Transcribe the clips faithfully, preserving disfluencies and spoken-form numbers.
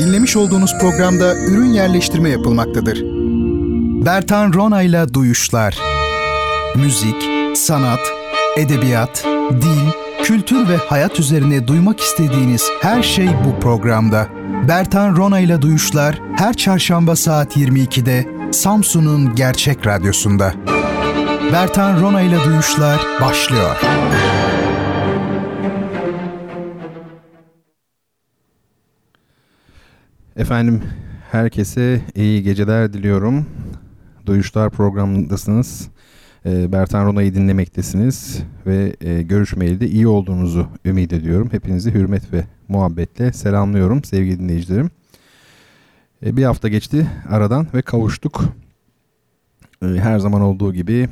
dinlemiş olduğunuz programda ürün yerleştirme yapılmaktadır. Bertan Rona ile Duyuşlar. Müzik, sanat, edebiyat, dil, kültür ve hayat üzerine duymak istediğiniz her şey bu programda. Bertan Rona ile Duyuşlar her çarşamba saat yirmi ikide Samsun'un Gerçek Radyosu'nda. Bertan Rona ile Duyuşlar başlıyor. Efendim, herkese iyi geceler diliyorum. Duyuşlar programındasınız. Bertan Rona'yı dinlemektesiniz ve görüşmeyeli de iyi olduğunuzu ümit ediyorum. Hepinizi hürmet ve muhabbetle selamlıyorum sevgili dinleyicilerim. Bir hafta geçti aradan ve kavuştuk. Her zaman olduğu gibi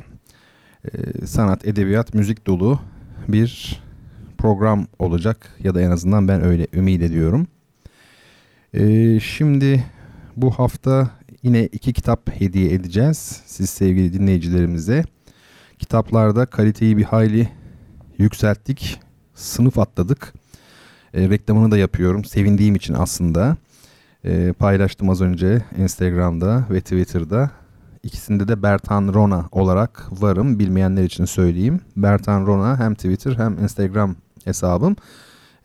sanat, edebiyat, müzik dolu bir program olacak ya da en azından ben öyle ümit ediyorum. Şimdi bu hafta yine iki kitap hediye edeceğiz siz sevgili dinleyicilerimize. Kitaplarda kaliteyi bir hayli yükselttik, sınıf atladık. E, reklamını da yapıyorum, sevindiğim için aslında. E, paylaştım az önce Instagram'da ve Twitter'da. İkisinde de Bertan Rona olarak varım, bilmeyenler için söyleyeyim. Bertan Rona hem Twitter hem Instagram hesabım.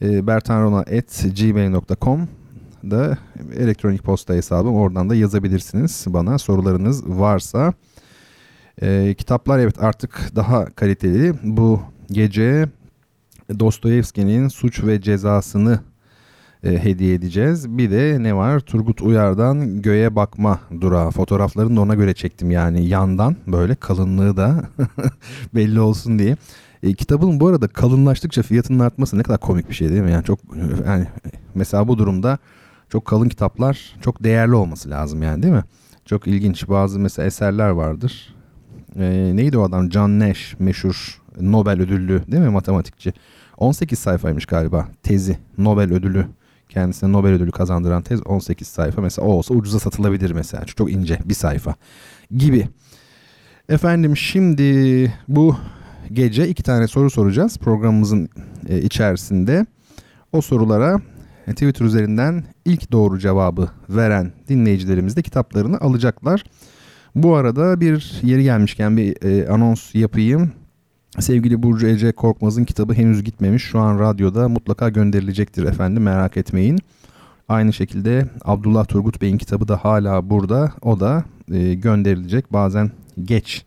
E, bertan rona at gmail nokta com da elektronik posta hesabım, oradan da yazabilirsiniz bana sorularınız varsa. Ee, kitaplar evet artık daha kaliteli. Bu gece Dostoyevski'nin Suç ve Cezası'nı e, hediye edeceğiz. Bir de ne var? Turgut Uyar'dan Göğe Bakma Durağı. Fotoğraflarını da ona göre çektim, yani yandan böyle kalınlığı da belli olsun diye. E, kitabın bu arada kalınlaştıkça fiyatının artması ne kadar komik bir şey değil mi? Yani çok, yani mesela bu durumda çok kalın kitaplar çok değerli olması lazım yani, değil mi? Çok ilginç bazı mesela eserler vardır. Ee, neydi o adam? John Nash, meşhur Nobel ödüllü değil mi matematikçi? on sekiz sayfaymış galiba tezi. Nobel ödülü, kendisine Nobel ödülü kazandıran tez on sekiz sayfa. Mesela o olsa ucuza satılabilir mesela. Çok ince bir sayfa gibi. Efendim şimdi bu gece iki tane soru soracağız programımızın içerisinde. O sorulara Twitter üzerinden ilk doğru cevabı veren dinleyicilerimiz de kitaplarını alacaklar. Bu arada bir yeri gelmişken bir e, anons yapayım. Sevgili Burcu Ece Korkmaz'ın kitabı henüz gitmemiş. Şu an radyoda, mutlaka gönderilecektir efendim, merak etmeyin. Aynı şekilde Abdullah Turgut Bey'in kitabı da hala burada. O da e, gönderilecek. Bazen geç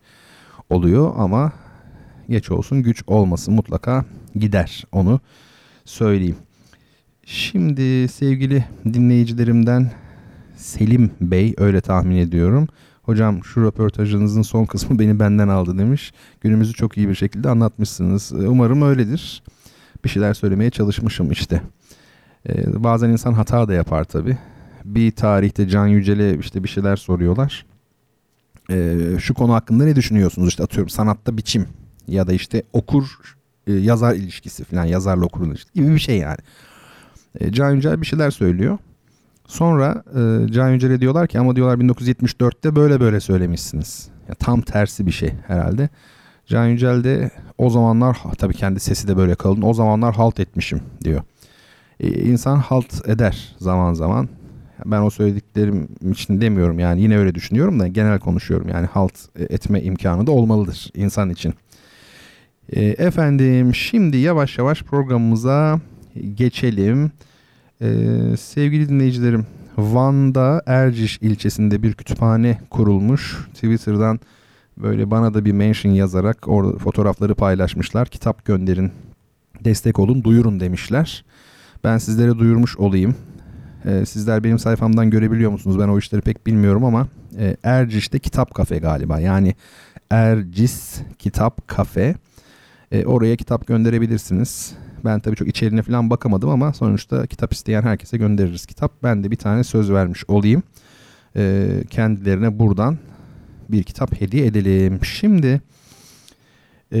oluyor ama geç olsun güç olmasın, mutlaka gider, onu söyleyeyim. Şimdi sevgili dinleyicilerimden Selim Bey, öyle tahmin ediyorum. Hocam şu röportajınızın son kısmı beni benden aldı demiş. Günümüzü çok iyi bir şekilde anlatmışsınız. Umarım öyledir. Bir şeyler söylemeye çalışmışım işte. Ee, bazen insan hata da yapar tabii. Bir tarihte Can Yücel'e işte bir şeyler soruyorlar. Ee, şu konu hakkında ne düşünüyorsunuz? İşte atıyorum sanatta biçim ya da işte okur yazar ilişkisi falan, yazarla okurun ilişkisi gibi bir şey yani. Can Yücel bir şeyler söylüyor. Sonra e, Can Yücel'e diyorlar ki ama diyorlar bin dokuz yüz yetmiş dörtte böyle böyle söylemişsiniz. Ya, tam tersi bir şey herhalde. Can Yücel de o zamanlar tabii kendi sesi de böyle kalın. O zamanlar halt etmişim diyor. E, insan halt eder zaman zaman. Ben o söylediklerim için demiyorum yani, yine öyle düşünüyorum da genel konuşuyorum. Yani halt etme imkanı da olmalıdır insan için. E, efendim şimdi yavaş yavaş programımıza geçelim. Ee, sevgili dinleyicilerim, Van'da Erciş ilçesinde bir kütüphane kurulmuş. Twitter'dan böyle bana da bir mention yazarak orada fotoğrafları paylaşmışlar. Kitap gönderin, destek olun, duyurun demişler. Ben sizlere duyurmuş olayım. Ee, sizler benim sayfamdan görebiliyor musunuz? Ben o işleri pek bilmiyorum ama e, Erciş'te kitap kafe galiba. Yani Ercis Kitap Kafe. E, oraya kitap gönderebilirsiniz. Ben tabii çok içeriğine falan bakamadım ama sonuçta kitap isteyen herkese göndeririz kitap. Ben de bir tane söz vermiş olayım. E, kendilerine buradan bir kitap hediye edelim. Şimdi e,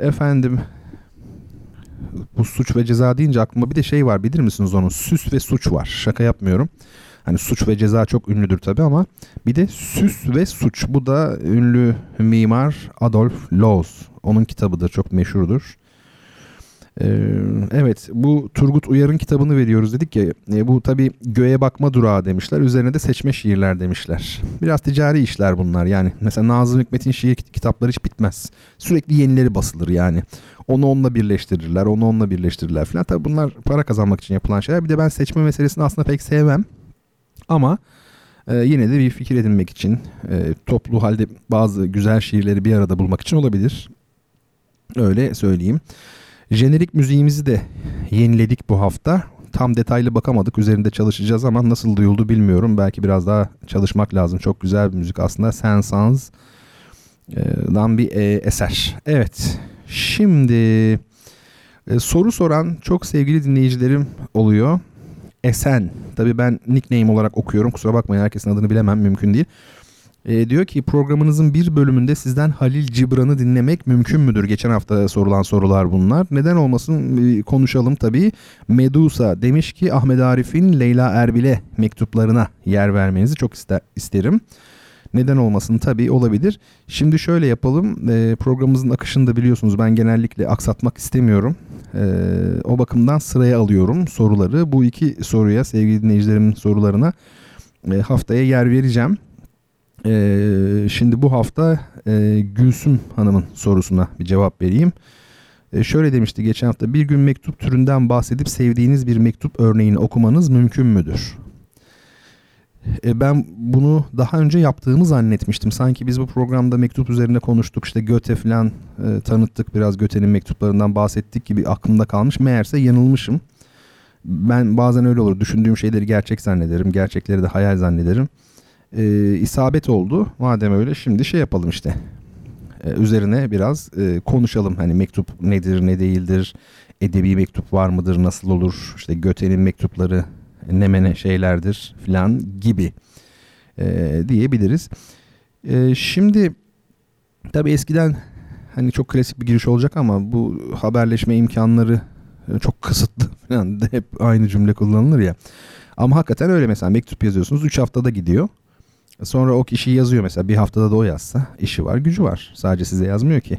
efendim bu suç ve ceza deyince aklıma bir de şey var, bilir misiniz onu? Süs ve suç var. Şaka yapmıyorum. Hani suç ve ceza çok ünlüdür tabii ama bir de süs ve suç. Bu da ünlü mimar Adolf Loos. Onun kitabıdır, çok meşhurdur. Ee, evet, bu Turgut Uyar'ın kitabını veriyoruz dedik ya. E, bu tabii Göğe Bakma Durağı demişler. Üzerine de seçme şiirler demişler. Biraz ticari işler bunlar yani. Mesela Nazım Hikmet'in şiir kitapları hiç bitmez. Sürekli yenileri basılır yani. Onu onunla birleştirirler, onu onunla birleştirirler falan. Tabii bunlar para kazanmak için yapılan şeyler. Bir de ben seçme meselesini aslında pek sevmem. Ama e, yine de bir fikir edinmek için, e, toplu halde bazı güzel şiirleri bir arada bulmak için olabilir. Öyle söyleyeyim. Jenerik müziğimizi de yeniledik bu hafta. Tam detaylı bakamadık. Üzerinde çalışacağız ama nasıl duyuldu bilmiyorum. Belki biraz daha çalışmak lazım. Çok güzel bir müzik aslında. Sensans'dan bir eser. Evet. Şimdi soru soran çok sevgili dinleyicilerim oluyor. Esen. Tabii ben nickname olarak okuyorum. Kusura bakmayın, herkesin adını bilemem. Mümkün değil. E, diyor ki programınızın bir bölümünde sizden Halil Cibran'ı dinlemek mümkün müdür? Geçen hafta sorulan sorular bunlar. Neden olmasın, e, konuşalım tabii. Medusa demiş ki Ahmet Arif'in Leyla Erbil'e mektuplarına yer vermenizi çok ister, isterim. Neden olmasın, tabii olabilir. Şimdi şöyle yapalım. E, programımızın akışını da biliyorsunuz ben genellikle aksatmak istemiyorum. E, o bakımdan sıraya alıyorum soruları. Bu iki soruya, sevgili dinleyicilerimin sorularına e, haftaya yer vereceğim. Ee, şimdi bu hafta e, Gülsüm Hanım'ın sorusuna bir cevap vereyim. E, şöyle demişti geçen hafta: bir gün mektup türünden bahsedip sevdiğiniz bir mektup örneğini okumanız mümkün müdür? E, ben bunu daha önce yaptığımı zannetmiştim. Sanki biz bu programda mektup üzerine konuştuk, işte Goethe falan e, tanıttık, biraz Goethe'nin mektuplarından bahsettik gibi aklımda kalmış. Meğerse yanılmışım. Ben bazen öyle olur, düşündüğüm şeyleri gerçek zannederim, gerçekleri de hayal zannederim. E, isabet oldu. Madem öyle şimdi şey yapalım işte. E, üzerine biraz e, konuşalım. Hani mektup nedir, ne değildir? Edebi mektup var mıdır? Nasıl olur? İşte Goethe'nin mektupları ne mene şeylerdir filan gibi e, diyebiliriz. E, şimdi tabii eskiden hani çok klasik bir giriş olacak ama bu haberleşme imkanları e, çok kısıtlı filan. Hep aynı cümle kullanılır ya. Ama hakikaten öyle, mesela mektup yazıyorsunuz. üç haftada gidiyor. Sonra o kişi yazıyor mesela, bir haftada da o yazsa, işi var gücü var, sadece size yazmıyor ki.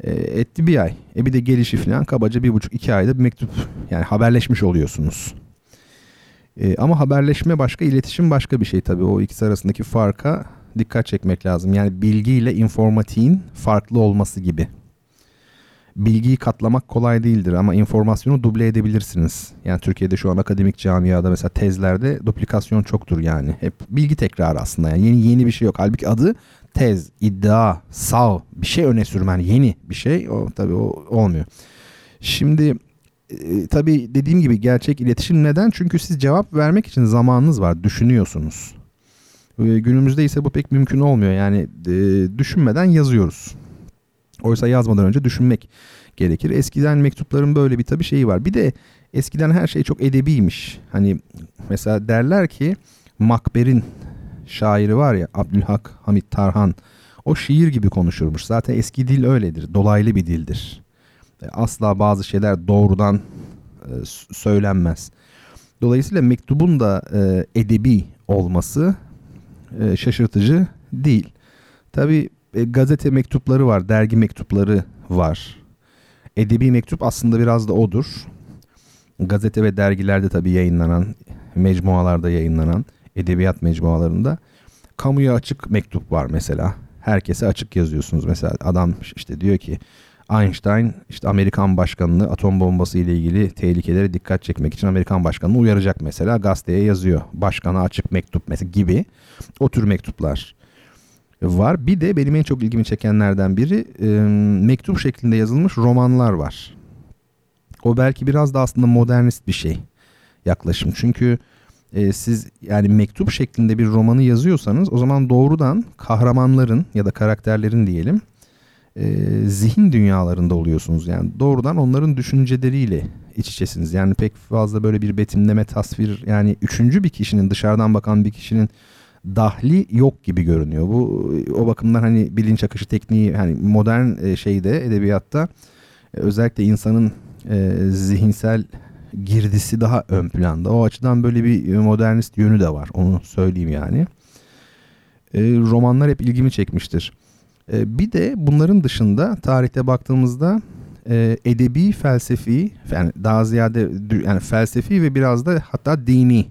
E, etti bir ay, e bir de gelişi falan, kabaca bir buçuk iki ayda bir mektup, yani haberleşmiş oluyorsunuz. E, ama haberleşme başka, iletişim başka bir şey tabii. O ikisi arasındaki farka dikkat çekmek lazım. Yani bilgiyle informatiğin farklı olması gibi. Bilgiyi katlamak kolay değildir ama informasyonu duble edebilirsiniz. Yani Türkiye'de şu an akademik camiada mesela tezlerde duplikasyon çoktur yani. Hep bilgi tekrarı aslında. Yani yeni yeni bir şey yok. Halbuki adı tez, iddia, sav, bir şey öne sürmen, yeni bir şey. O tabii o olmuyor. Şimdi e, tabii dediğim gibi gerçek iletişim neden? Çünkü siz cevap vermek için zamanınız var, düşünüyorsunuz. E, günümüzde ise bu pek mümkün olmuyor. Yani e, düşünmeden yazıyoruz. Oysa yazmadan önce düşünmek gerekir. Eskiden mektupların böyle bir tabii şeyi var. Bir de eskiden her şey çok edebiymiş. Hani mesela derler ki Makber'in şairi var ya, Abdülhak Hamit Tarhan, o şiir gibi konuşurmuş. Zaten eski dil öyledir. Dolaylı bir dildir. Asla bazı şeyler doğrudan e, söylenmez. Dolayısıyla mektubun da e, edebi olması e, şaşırtıcı değil. Tabii E, gazete mektupları var, dergi mektupları var. Edebi mektup aslında biraz da odur. Gazete ve dergilerde tabii yayınlanan, mecmualarda yayınlanan, edebiyat mecmualarında kamuya açık mektup var mesela. Herkese açık yazıyorsunuz. Mesela adam işte diyor ki Einstein işte Amerikan başkanını atom bombası ile ilgili tehlikelere dikkat çekmek için Amerikan başkanını uyaracak mesela. Gazeteye yazıyor. Başkana açık mektup mesela gibi. O tür mektuplar var. Bir de benim en çok ilgimi çekenlerden biri e, mektup şeklinde yazılmış romanlar var. O belki biraz da aslında modernist bir şey yaklaşım. Çünkü e, siz yani mektup şeklinde bir romanı yazıyorsanız o zaman doğrudan kahramanların ya da karakterlerin diyelim e, zihin dünyalarında oluyorsunuz. Yani doğrudan onların düşünceleriyle iç içesiniz. Yani pek fazla böyle bir betimleme, tasvir, yani üçüncü bir kişinin, dışarıdan bakan bir kişinin dahli yok gibi görünüyor. Bu o bakımdan hani bilinç akışı tekniği, hani modern şeyde, edebiyatta özellikle insanın e, zihinsel girdisi daha ön planda. O açıdan böyle bir modernist yönü de var. Onu söyleyeyim yani. E, romanlar hep ilgimi çekmiştir. E, bir de bunların dışında tarihte baktığımızda e, edebi, felsefi, yani daha ziyade yani felsefi ve biraz da hatta dini.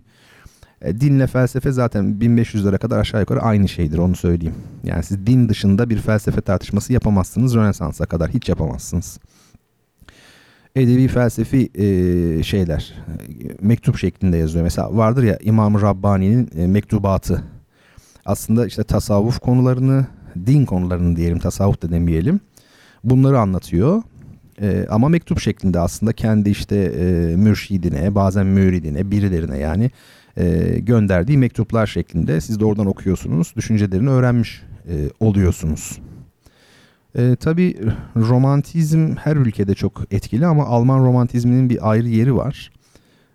E, dinle felsefe zaten bin beş yüzlere kadar aşağı yukarı aynı şeydir, onu söyleyeyim. Yani siz din dışında bir felsefe tartışması yapamazsınız, Rönesans'a kadar hiç yapamazsınız. Edebi felsefi e, şeyler mektup şeklinde yazıyor. Mesela vardır ya İmam-ı Rabbani'nin e, mektubatı. Aslında işte tasavvuf konularını, din konularını diyelim, tasavvuf da demeyelim. Bunları anlatıyor. E, ama mektup şeklinde aslında kendi işte e, mürşidine, bazen müridine, birilerine yani e, gönderdiği mektuplar şeklinde. Siz de oradan okuyorsunuz, düşüncelerini öğrenmiş e, oluyorsunuz. E, tabii romantizm her ülkede çok etkili ama Alman romantizminin bir ayrı yeri var.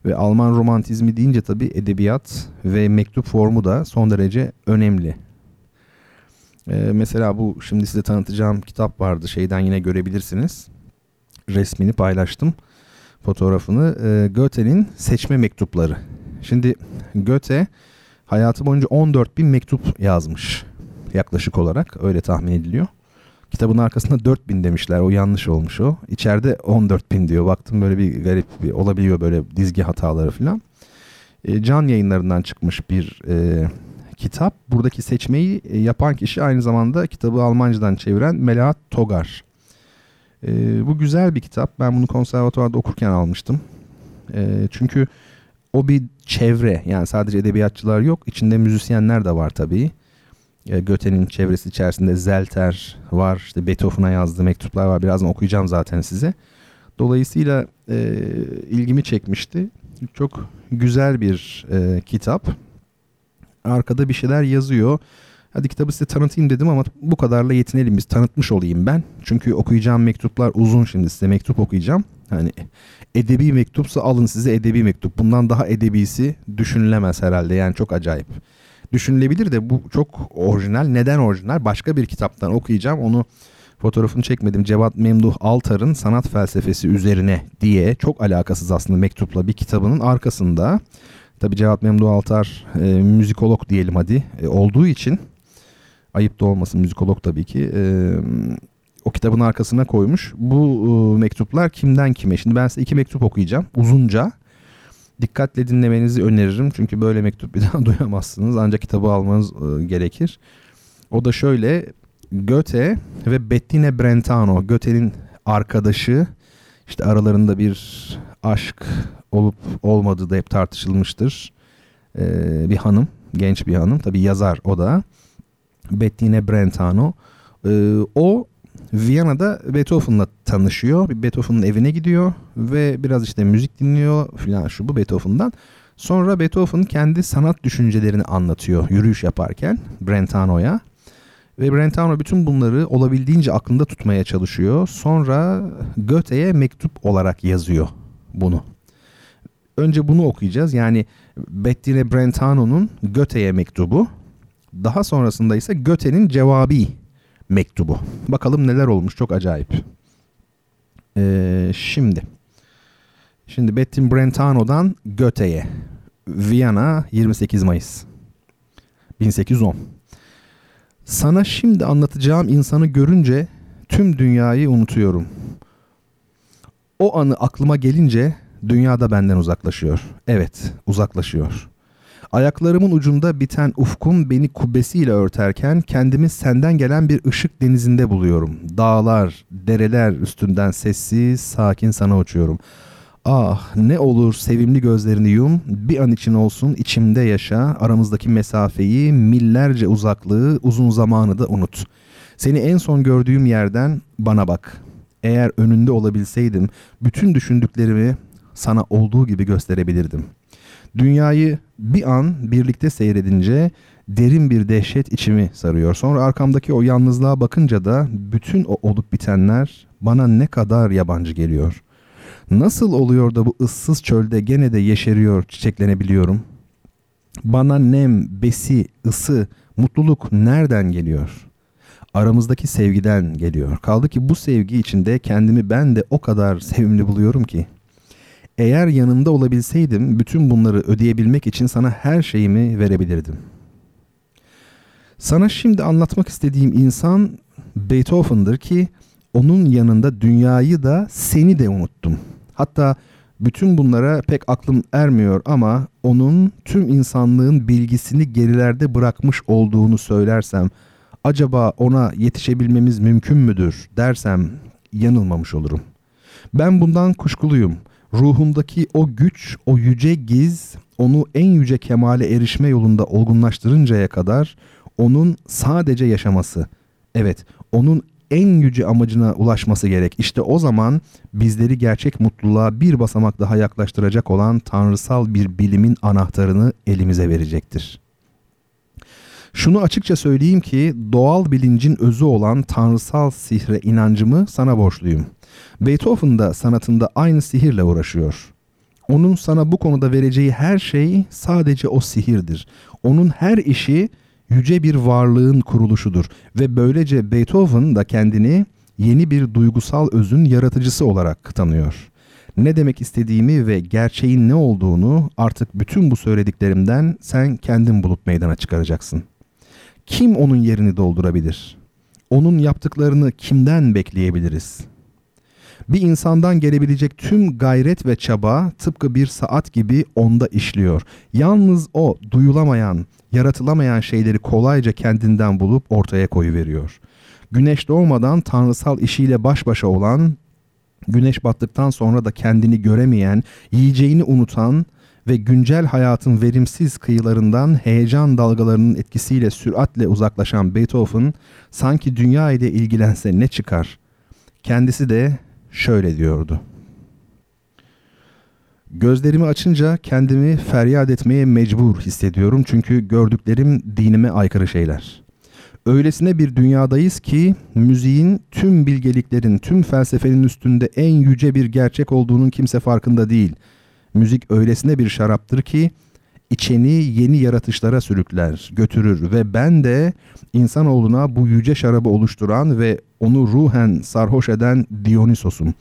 Ve Alman romantizmi deyince tabii edebiyat ve mektup formu da son derece önemli. E, mesela bu şimdi size tanıtacağım kitap vardı, şeyden yine görebilirsiniz. Resmini paylaştım, fotoğrafını. E, Goethe'nin Seçme Mektupları. Şimdi Goethe hayatı boyunca on dört bin mektup yazmış yaklaşık olarak, öyle tahmin ediliyor. Kitabın arkasında dört bin demişler. O yanlış olmuş o. İçeride on dört bin diyor. Baktım böyle bir garip bir olabiliyor, böyle dizgi hataları falan. E, Can Yayınlarından çıkmış bir e, kitap. Buradaki seçmeyi e, yapan kişi aynı zamanda kitabı Almancadan çeviren Melahat Togar. E, bu güzel bir kitap. Ben bunu konservatuvarda okurken almıştım. E, çünkü o bir çevre. Yani sadece edebiyatçılar yok. İçinde müzisyenler de var tabii. Goethe'nin çevresi içerisinde Zelter var, işte Beethoven'a yazdığı mektuplar var. Birazdan okuyacağım zaten size. Dolayısıyla e, ilgimi çekmişti. Çok güzel bir e, kitap. Arkada bir şeyler yazıyor. Hadi kitabı size tanıtayım dedim ama bu kadarla yetinelim biz. Tanıtmış olayım ben. Çünkü okuyacağım mektuplar uzun, şimdi size mektup okuyacağım. Hani edebi mektupsa alın size edebi mektup. Bundan daha edebisi düşünülemez herhalde. Yani çok acayip. Düşünülebilir de bu çok orijinal. Neden orijinal? Başka bir kitaptan okuyacağım. Onu fotoğrafını çekmedim. Cevat Memduh Altar'ın Sanat Felsefesi Üzerine diye, çok alakasız aslında mektupla, bir kitabının arkasında. Tabii Cevat Memduh Altar e, müzikolog diyelim hadi e, olduğu için, ayıp da olmasın, müzikolog tabii ki, e, o kitabın arkasına koymuş. Bu e, mektuplar kimden kime? Şimdi ben size iki mektup okuyacağım uzunca. Dikkatle dinlemenizi öneririm. Çünkü böyle mektup bir daha duyamazsınız. Ancak kitabı almanız e, gerekir. O da şöyle. Goethe ve Bettina Brentano. Goethe'nin arkadaşı. İşte aralarında bir aşk olup olmadığı da hep tartışılmıştır. E, bir hanım. Genç bir hanım. Tabii yazar o da. Bettina Brentano. E, o Viyana'da Beethoven'la tanışıyor. Beethoven'ın evine gidiyor ve biraz işte müzik dinliyor filan, şu bu Beethoven'dan. Sonra Beethoven kendi sanat düşüncelerini anlatıyor yürüyüş yaparken Brentano'ya. Ve Brentano bütün bunları olabildiğince aklında tutmaya çalışıyor. Sonra Goethe'ye mektup olarak yazıyor bunu. Önce bunu okuyacağız. Yani Bettina Brentano'nun Goethe'ye mektubu. Daha sonrasında ise Goethe'nin cevabı mektubu. Bakalım neler olmuş, çok acayip. Ee, şimdi. Şimdi Bettina Brentano'dan Goethe'ye. Viyana yirmi sekiz Mayıs bin sekiz yüz on. Sana şimdi anlatacağım insanı görünce tüm dünyayı unutuyorum. O anı aklıma gelince dünya da benden uzaklaşıyor. Evet, uzaklaşıyor. Ayaklarımın ucunda biten ufkun beni kubbesiyle örterken kendimi senden gelen bir ışık denizinde buluyorum. Dağlar, dereler üstünden sessiz, sakin sana uçuyorum. Ah, ne olur sevimli gözlerini yum, bir an için olsun içimde yaşa, aramızdaki mesafeyi, millerce uzaklığı, uzun zamanı da unut. Seni en son gördüğüm yerden bana bak. Eğer önünde olabilseydim, bütün düşündüklerimi sana olduğu gibi gösterebilirdim. Dünyayı bir an birlikte seyredince derin bir dehşet içimi sarıyor. Sonra arkamdaki o yalnızlığa bakınca da bütün o olup bitenler bana ne kadar yabancı geliyor. Nasıl oluyor da bu ıssız çölde gene de yeşeriyor, çiçeklenebiliyorum? Bana nem, besi, ısı, mutluluk nereden geliyor? Aramızdaki sevgiden geliyor. Kaldı ki bu sevgi içinde kendimi ben de o kadar sevimli buluyorum ki. Eğer yanında olabilseydim bütün bunları ödeyebilmek için sana her şeyimi verebilirdim. Sana şimdi anlatmak istediğim insan Beethoven'dır ki onun yanında dünyayı da seni de unuttum. Hatta bütün bunlara pek aklım ermiyor ama onun tüm insanlığın bilgisini gerilerde bırakmış olduğunu söylersem, acaba ona yetişebilmemiz mümkün müdür dersem yanılmamış olurum. Ben bundan kuşkuluyum. Ruhumdaki o güç, o yüce giz onu en yüce kemale erişme yolunda olgunlaştırıncaya kadar onun sadece yaşaması, evet onun en yüce amacına ulaşması gerek. İşte o zaman bizleri gerçek mutluluğa bir basamak daha yaklaştıracak olan tanrısal bir bilimin anahtarını elimize verecektir. Şunu açıkça söyleyeyim ki doğal bilincin özü olan tanrısal sihre inancımı sana borçluyum. Beethoven da sanatında aynı sihirle uğraşıyor. Onun sana bu konuda vereceği her şey sadece o sihirdir. Onun her işi yüce bir varlığın kuruluşudur ve böylece Beethoven da kendini yeni bir duygusal özün yaratıcısı olarak tanıyor. Ne demek istediğimi ve gerçeğin ne olduğunu artık bütün bu söylediklerimden sen kendin bulup meydana çıkaracaksın. Kim onun yerini doldurabilir? Onun yaptıklarını kimden bekleyebiliriz? Bir insandan gelebilecek tüm gayret ve çaba tıpkı bir saat gibi onda işliyor. Yalnız o duyulamayan, yaratılamayan şeyleri kolayca kendinden bulup ortaya koyuveriyor. Güneş doğmadan tanrısal işiyle baş başa olan, güneş battıktan sonra da kendini göremeyen, yiyeceğini unutan ve güncel hayatın verimsiz kıyılarından heyecan dalgalarının etkisiyle süratle uzaklaşan Beethoven sanki dünya ile ilgilense ne çıkar? Kendisi de şöyle diyordu. Gözlerimi açınca kendimi feryat etmeye mecbur hissediyorum çünkü gördüklerim dinime aykırı şeyler. Öylesine bir dünyadayız ki müziğin, tüm bilgeliklerin, tüm felsefenin üstünde en yüce bir gerçek olduğunun kimse farkında değil. Müzik öylesine bir şaraptır ki içeni yeni yaratışlara sürükler, götürür ve ben de insanoğluna bu yüce şarabı oluşturan ve onu ruhen sarhoş eden Dionysos'um.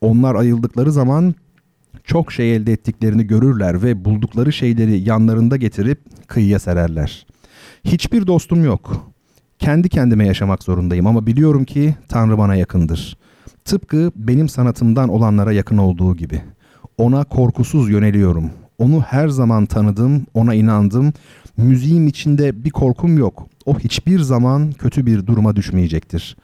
Onlar ayıldıkları zaman çok şey elde ettiklerini görürler ve buldukları şeyleri yanlarında getirip kıyıya sererler. Hiçbir dostum yok. Kendi kendime yaşamak zorundayım ama biliyorum ki Tanrı bana yakındır. Tıpkı benim sanatımdan olanlara yakın olduğu gibi. Ona korkusuz yöneliyorum. Onu her zaman tanıdım, ona inandım. Müziğim içinde bir korkum yok. O hiçbir zaman kötü bir duruma düşmeyecektir.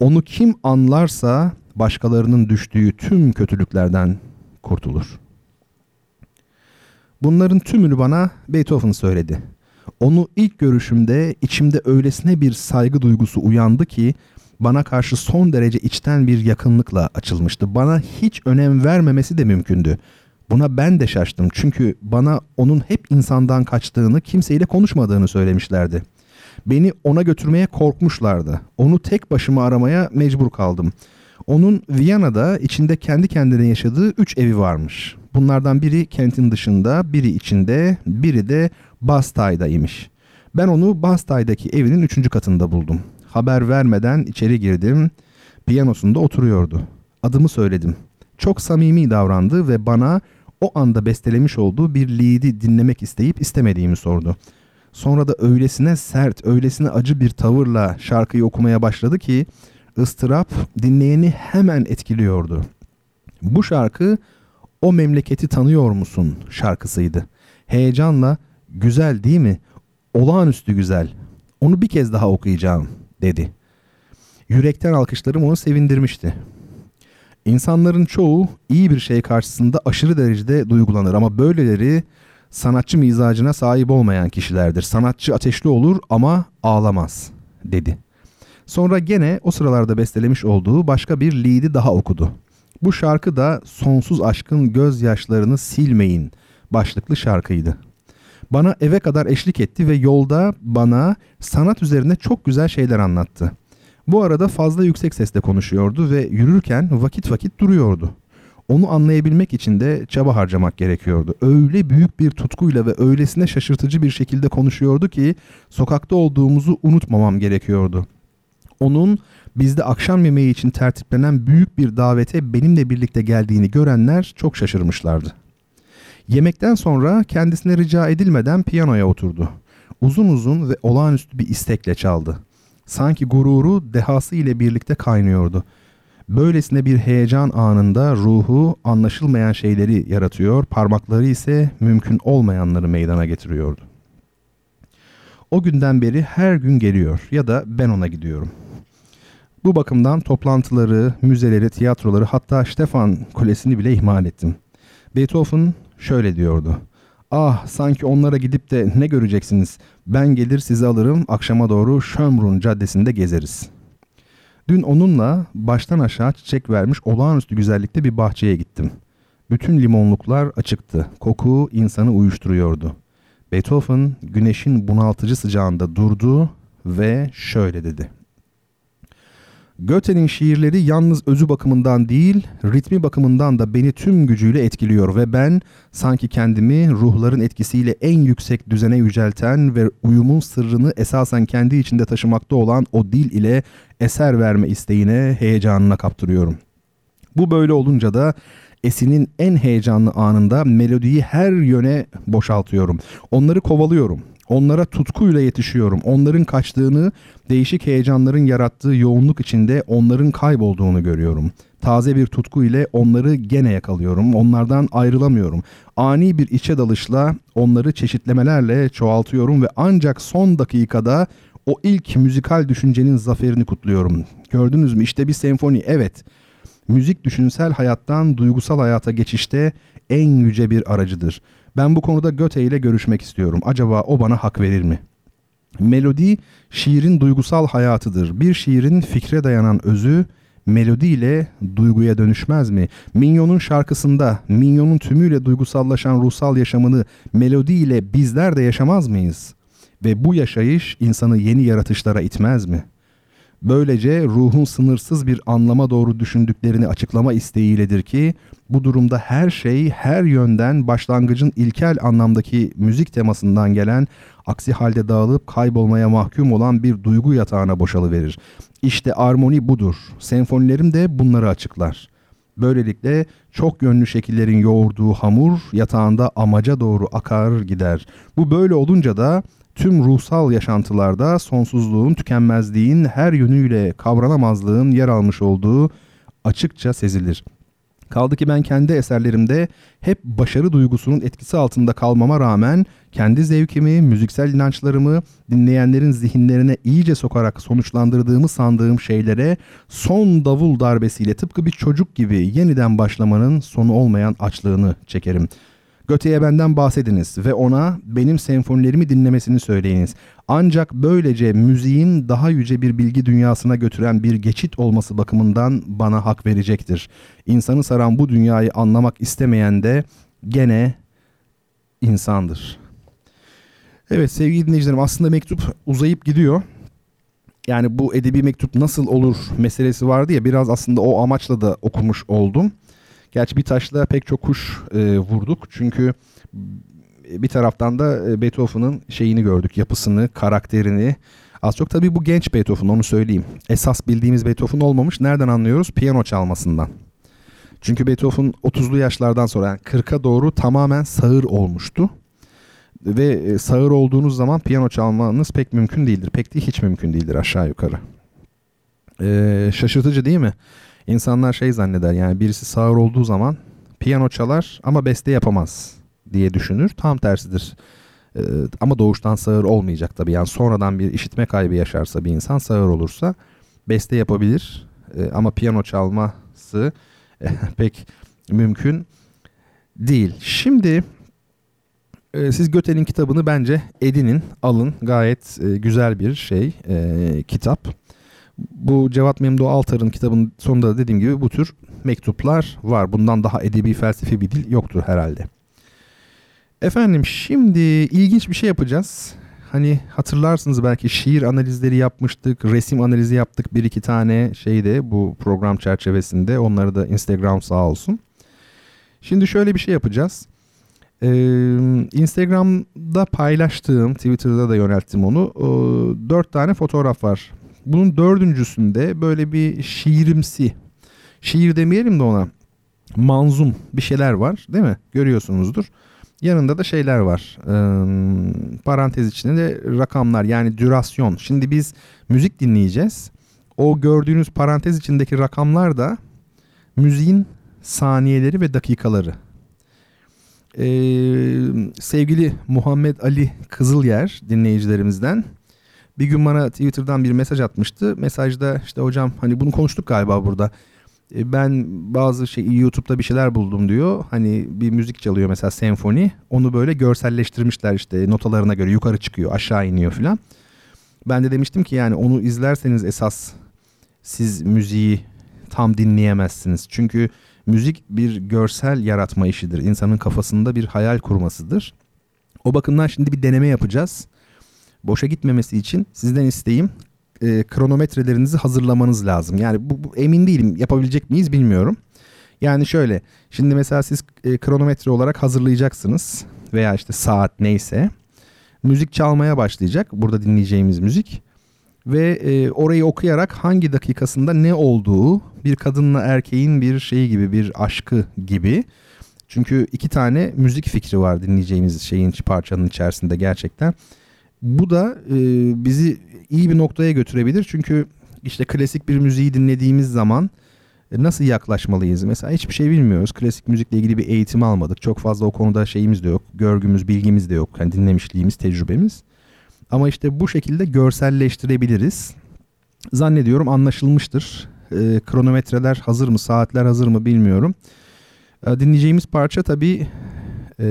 Onu kim anlarsa başkalarının düştüğü tüm kötülüklerden kurtulur. Bunların tümünü bana Beethoven söyledi. Onu ilk görüşümde içimde öylesine bir saygı duygusu uyandı ki bana karşı son derece içten bir yakınlıkla açılmıştı. Bana hiç önem vermemesi de mümkündü. Buna ben de şaştım çünkü bana onun hep insandan kaçtığını, kimseyle konuşmadığını söylemişlerdi. Beni ona götürmeye korkmuşlardı. Onu tek başıma aramaya mecbur kaldım. Onun Viyana'da içinde kendi kendine yaşadığı üç evi varmış. Bunlardan biri kentin dışında, biri içinde, biri de Bastay'da imiş. Ben onu Bastay'daki evinin üçüncü katında buldum. Haber vermeden içeri girdim. Piyanosunda oturuyordu. Adımı söyledim. Çok samimi davrandı ve bana o anda bestelemiş olduğu bir liedi dinlemek isteyip istemediğimi sordu. Sonra da öylesine sert, öylesine acı bir tavırla şarkıyı okumaya başladı ki ıstırap dinleyeni hemen etkiliyordu. Bu şarkı "O Memleketi Tanıyor Musun?" şarkısıydı. Heyecanla "Güzel değil mi? Olağanüstü güzel. Onu bir kez daha okuyacağım." dedi. Yürekten alkışlarım onu sevindirmişti. İnsanların çoğu iyi bir şey karşısında aşırı derecede duygulanır ama böyleleri sanatçı mizacına sahip olmayan kişilerdir. Sanatçı ateşli olur ama ağlamaz, dedi. Sonra gene o sıralarda bestelemiş olduğu başka bir liedi daha okudu. Bu şarkı da "Sonsuz Aşkın Gözyaşlarını Silmeyin" başlıklı şarkıydı. Bana eve kadar eşlik etti ve yolda bana sanat üzerine çok güzel şeyler anlattı. Bu arada fazla yüksek sesle konuşuyordu ve yürürken vakit vakit duruyordu. Onu anlayabilmek için de çaba harcamak gerekiyordu. Öyle büyük bir tutkuyla ve öylesine şaşırtıcı bir şekilde konuşuyordu ki sokakta olduğumuzu unutmamam gerekiyordu. Onun bizde akşam yemeği için tertiplenen büyük bir davete benimle birlikte geldiğini görenler çok şaşırmışlardı. Yemekten sonra kendisine rica edilmeden piyanoya oturdu. Uzun uzun ve olağanüstü bir istekle çaldı. Sanki gururu dehası ile birlikte kaynıyordu. Böylesine bir heyecan anında ruhu anlaşılmayan şeyleri yaratıyor, parmakları ise mümkün olmayanları meydana getiriyordu. O günden beri her gün geliyor ya da ben ona gidiyorum. Bu bakımdan toplantıları, müzeleri, tiyatroları, hatta Stefan Kulesi'ni bile ihmal ettim. Beethoven şöyle diyordu. Ah, sanki onlara gidip de ne göreceksiniz? Ben gelir sizi alırım, akşama doğru Schönbrunn Caddesi'nde gezeriz. Dün onunla baştan aşağı çiçek vermiş olağanüstü güzellikte bir bahçeye gittim. Bütün limonluklar açıktı. Koku insanı uyuşturuyordu. Beethoven güneşin bunaltıcı sıcağında durdu ve şöyle dedi. Goethe'nin şiirleri yalnız özü bakımından değil, ritmi bakımından da beni tüm gücüyle etkiliyor ve ben sanki kendimi ruhların etkisiyle en yüksek düzene yücelten ve uyumun sırrını esasen kendi içinde taşımakta olan o dil ile eser verme isteğine, heyecanına kaptırıyorum. Bu böyle olunca da esinin en heyecanlı anında melodiyi her yöne boşaltıyorum. Onları kovalıyorum. Onlara tutkuyla yetişiyorum. Onların kaçtığını, değişik heyecanların yarattığı yoğunluk içinde onların kaybolduğunu görüyorum. Taze bir tutku ile onları gene yakalıyorum. Onlardan ayrılamıyorum. Ani bir içe dalışla onları çeşitlemelerle çoğaltıyorum ve ancak son dakikada o ilk müzikal düşüncenin zaferini kutluyorum. Gördünüz mü? İşte bir senfoni. Evet. Müzik düşünsel hayattan duygusal hayata geçişte en yüce bir aracıdır. Ben bu konuda Goethe ile görüşmek istiyorum. Acaba o bana hak verir mi? Melodi şiirin duygusal hayatıdır. Bir şiirin fikre dayanan özü melodiyle duyguya dönüşmez mi? Mignon'un şarkısında Mignon'un tümüyle duygusallaşan ruhsal yaşamını melodiyle bizler de yaşamaz mıyız? Ve bu yaşayış insanı yeni yaratışlara itmez mi? Böylece ruhun sınırsız bir anlama doğru düşündüklerini açıklama isteğiyledir ki bu durumda her şey her yönden başlangıcın ilkel anlamdaki müzik temasından gelen, aksi halde dağılıp kaybolmaya mahkum olan bir duygu yatağına boşalıverir. İşte armoni budur. Senfonilerim de bunları açıklar. Böylelikle çok yönlü şekillerin yoğurduğu hamur yatağında amaca doğru akar gider. Bu böyle olunca da tüm ruhsal yaşantılarda sonsuzluğun, tükenmezliğin, her yönüyle kavranamazlığın yer almış olduğu açıkça sezilir. Kaldı ki ben kendi eserlerimde hep başarı duygusunun etkisi altında kalmama rağmen kendi zevkimi, müziksel inançlarımı dinleyenlerin zihinlerine iyice sokarak sonuçlandırdığımı sandığım şeylere son davul darbesiyle tıpkı bir çocuk gibi yeniden başlamanın sonu olmayan açlığını çekerim. Goethe'ye benden bahsediniz ve ona benim senfonilerimi dinlemesini söyleyiniz. Ancak böylece müziğin daha yüce bir bilgi dünyasına götüren bir geçit olması bakımından bana hak verecektir. İnsanı saran bu dünyayı anlamak istemeyen de gene insandır. Evet sevgili dinleyicilerim, aslında mektup uzayıp gidiyor. Yani bu edebi mektup nasıl olur meselesi vardı ya, biraz aslında o amaçla da okumuş oldum. Gerçi bir taşla pek çok kuş e, vurduk. Çünkü bir taraftan da Beethoven'ın şeyini gördük. Yapısını, karakterini. Az çok tabii bu genç Beethoven, onu söyleyeyim. Esas bildiğimiz Beethoven olmamış. Nereden anlıyoruz? Piyano çalmasından. Çünkü Beethoven otuzlu yaşlardan sonra, yani kırka doğru tamamen sağır olmuştu. Ve sağır olduğunuz zaman piyano çalmanız pek mümkün değildir. Pek değil, hiç mümkün değildir aşağı yukarı. E, şaşırtıcı değil mi? İnsanlar şey zanneder, yani birisi sağır olduğu zaman piyano çalar ama beste yapamaz diye düşünür. Tam tersidir. Ee, ama doğuştan sağır olmayacak tabii. Yani sonradan bir işitme kaybı yaşarsa bir insan, sağır olursa beste yapabilir. Ee, ama piyano çalması e, pek mümkün değil. Şimdi e, siz Goethe'nin kitabını bence edinin, alın. Gayet e, güzel bir şey e, kitap. Bu Cevat Memduh Altar'ın kitabının sonunda da dediğim gibi bu tür mektuplar var. Bundan daha edebi, felsefi bir dil yoktur herhalde. Efendim, şimdi ilginç bir şey yapacağız. Hani hatırlarsınız belki, şiir analizleri yapmıştık, resim analizi yaptık bir iki tane şeyde bu program çerçevesinde. Onları da Instagram sağ olsun. Şimdi şöyle bir şey yapacağız. Ee, Instagram'da paylaştığım, Twitter'da da yönelttim onu. Ee, dört tane fotoğraf var. Bunun dördüncüsünde böyle bir şiirimsi, şiir demeyelim de ona, manzum bir şeyler var değil mi? Görüyorsunuzdur. Yanında da şeyler var. Ee, parantez içinde de rakamlar, yani dürasyon. Şimdi biz müzik dinleyeceğiz. O gördüğünüz parantez içindeki rakamlar da müziğin saniyeleri ve dakikaları. Ee, sevgili Muhammed Ali Kızılyer dinleyicilerimizden bir gün bana Twitter'dan bir mesaj atmıştı. Mesajda işte hocam hani bunu konuştuk galiba burada. Ee, ben bazı şey YouTube'da bir şeyler buldum diyor. Hani bir müzik çalıyor mesela senfoni. Onu böyle görselleştirmişler işte notalarına göre yukarı çıkıyor aşağı iniyor filan. Ben de demiştim ki yani onu izlerseniz esas siz müziği tam dinleyemezsiniz. Çünkü müzik bir görsel yaratma işidir. İnsanın kafasında bir hayal kurmasıdır. O bakımdan şimdi bir deneme yapacağız. Boşa gitmemesi için sizden isteğim e, kronometrelerinizi hazırlamanız lazım. Yani bu, bu emin değilim yapabilecek miyiz bilmiyorum. Yani şöyle şimdi mesela siz e, kronometre olarak hazırlayacaksınız veya işte saat neyse. Müzik çalmaya başlayacak burada dinleyeceğimiz müzik ve e, orayı okuyarak hangi dakikasında ne olduğu bir kadınla erkeğin bir şeyi gibi bir aşkı gibi. Çünkü iki tane müzik fikri var dinleyeceğimiz şeyin parçanın içerisinde gerçekten. Bu da e, bizi iyi bir noktaya götürebilir çünkü işte klasik bir müziği dinlediğimiz zaman e, nasıl yaklaşmalıyız? Mesela hiçbir şey bilmiyoruz. Klasik müzikle ilgili bir eğitim almadık. Çok fazla o konuda şeyimiz de yok. Görgümüz, bilgimiz de yok. Yani dinlemişliğimiz, tecrübemiz. Ama işte bu şekilde görselleştirebiliriz. Zannediyorum anlaşılmıştır. E, kronometreler hazır mı, saatler hazır mı bilmiyorum. E, dinleyeceğimiz parça tabii e,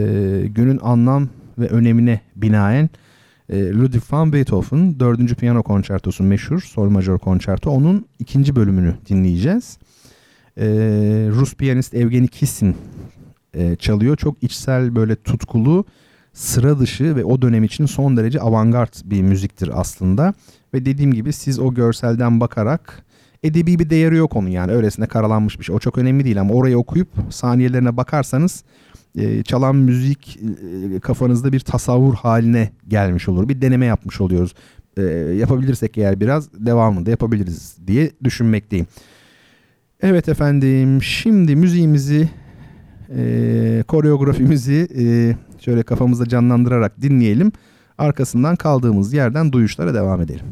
günün anlam ve önemine binaen Ludwig van Beethoven dördüncü Piyano Konçertosu meşhur Sol Majör Konçerto. Onun ikinci bölümünü dinleyeceğiz. Ee, Rus piyanist Evgeni Kissin e, çalıyor. Çok içsel böyle tutkulu, sıra dışı ve o dönem için son derece avantgard bir müziktir aslında. Ve dediğim gibi siz o görselden bakarak edebi bir değeri yok onun yani öylesine karalanmış bir şey. O çok önemli değil ama orayı okuyup saniyelerine bakarsanız Ee, çalan müzik e, kafanızda bir tasavvur haline gelmiş olur. Bir deneme yapmış oluyoruz. Ee, yapabilirsek eğer biraz devamını da yapabiliriz diye düşünmekteyim. Evet efendim şimdi müziğimizi, e, koreografimizi e, şöyle kafamızda canlandırarak dinleyelim. Arkasından kaldığımız yerden duyuşlara devam edelim.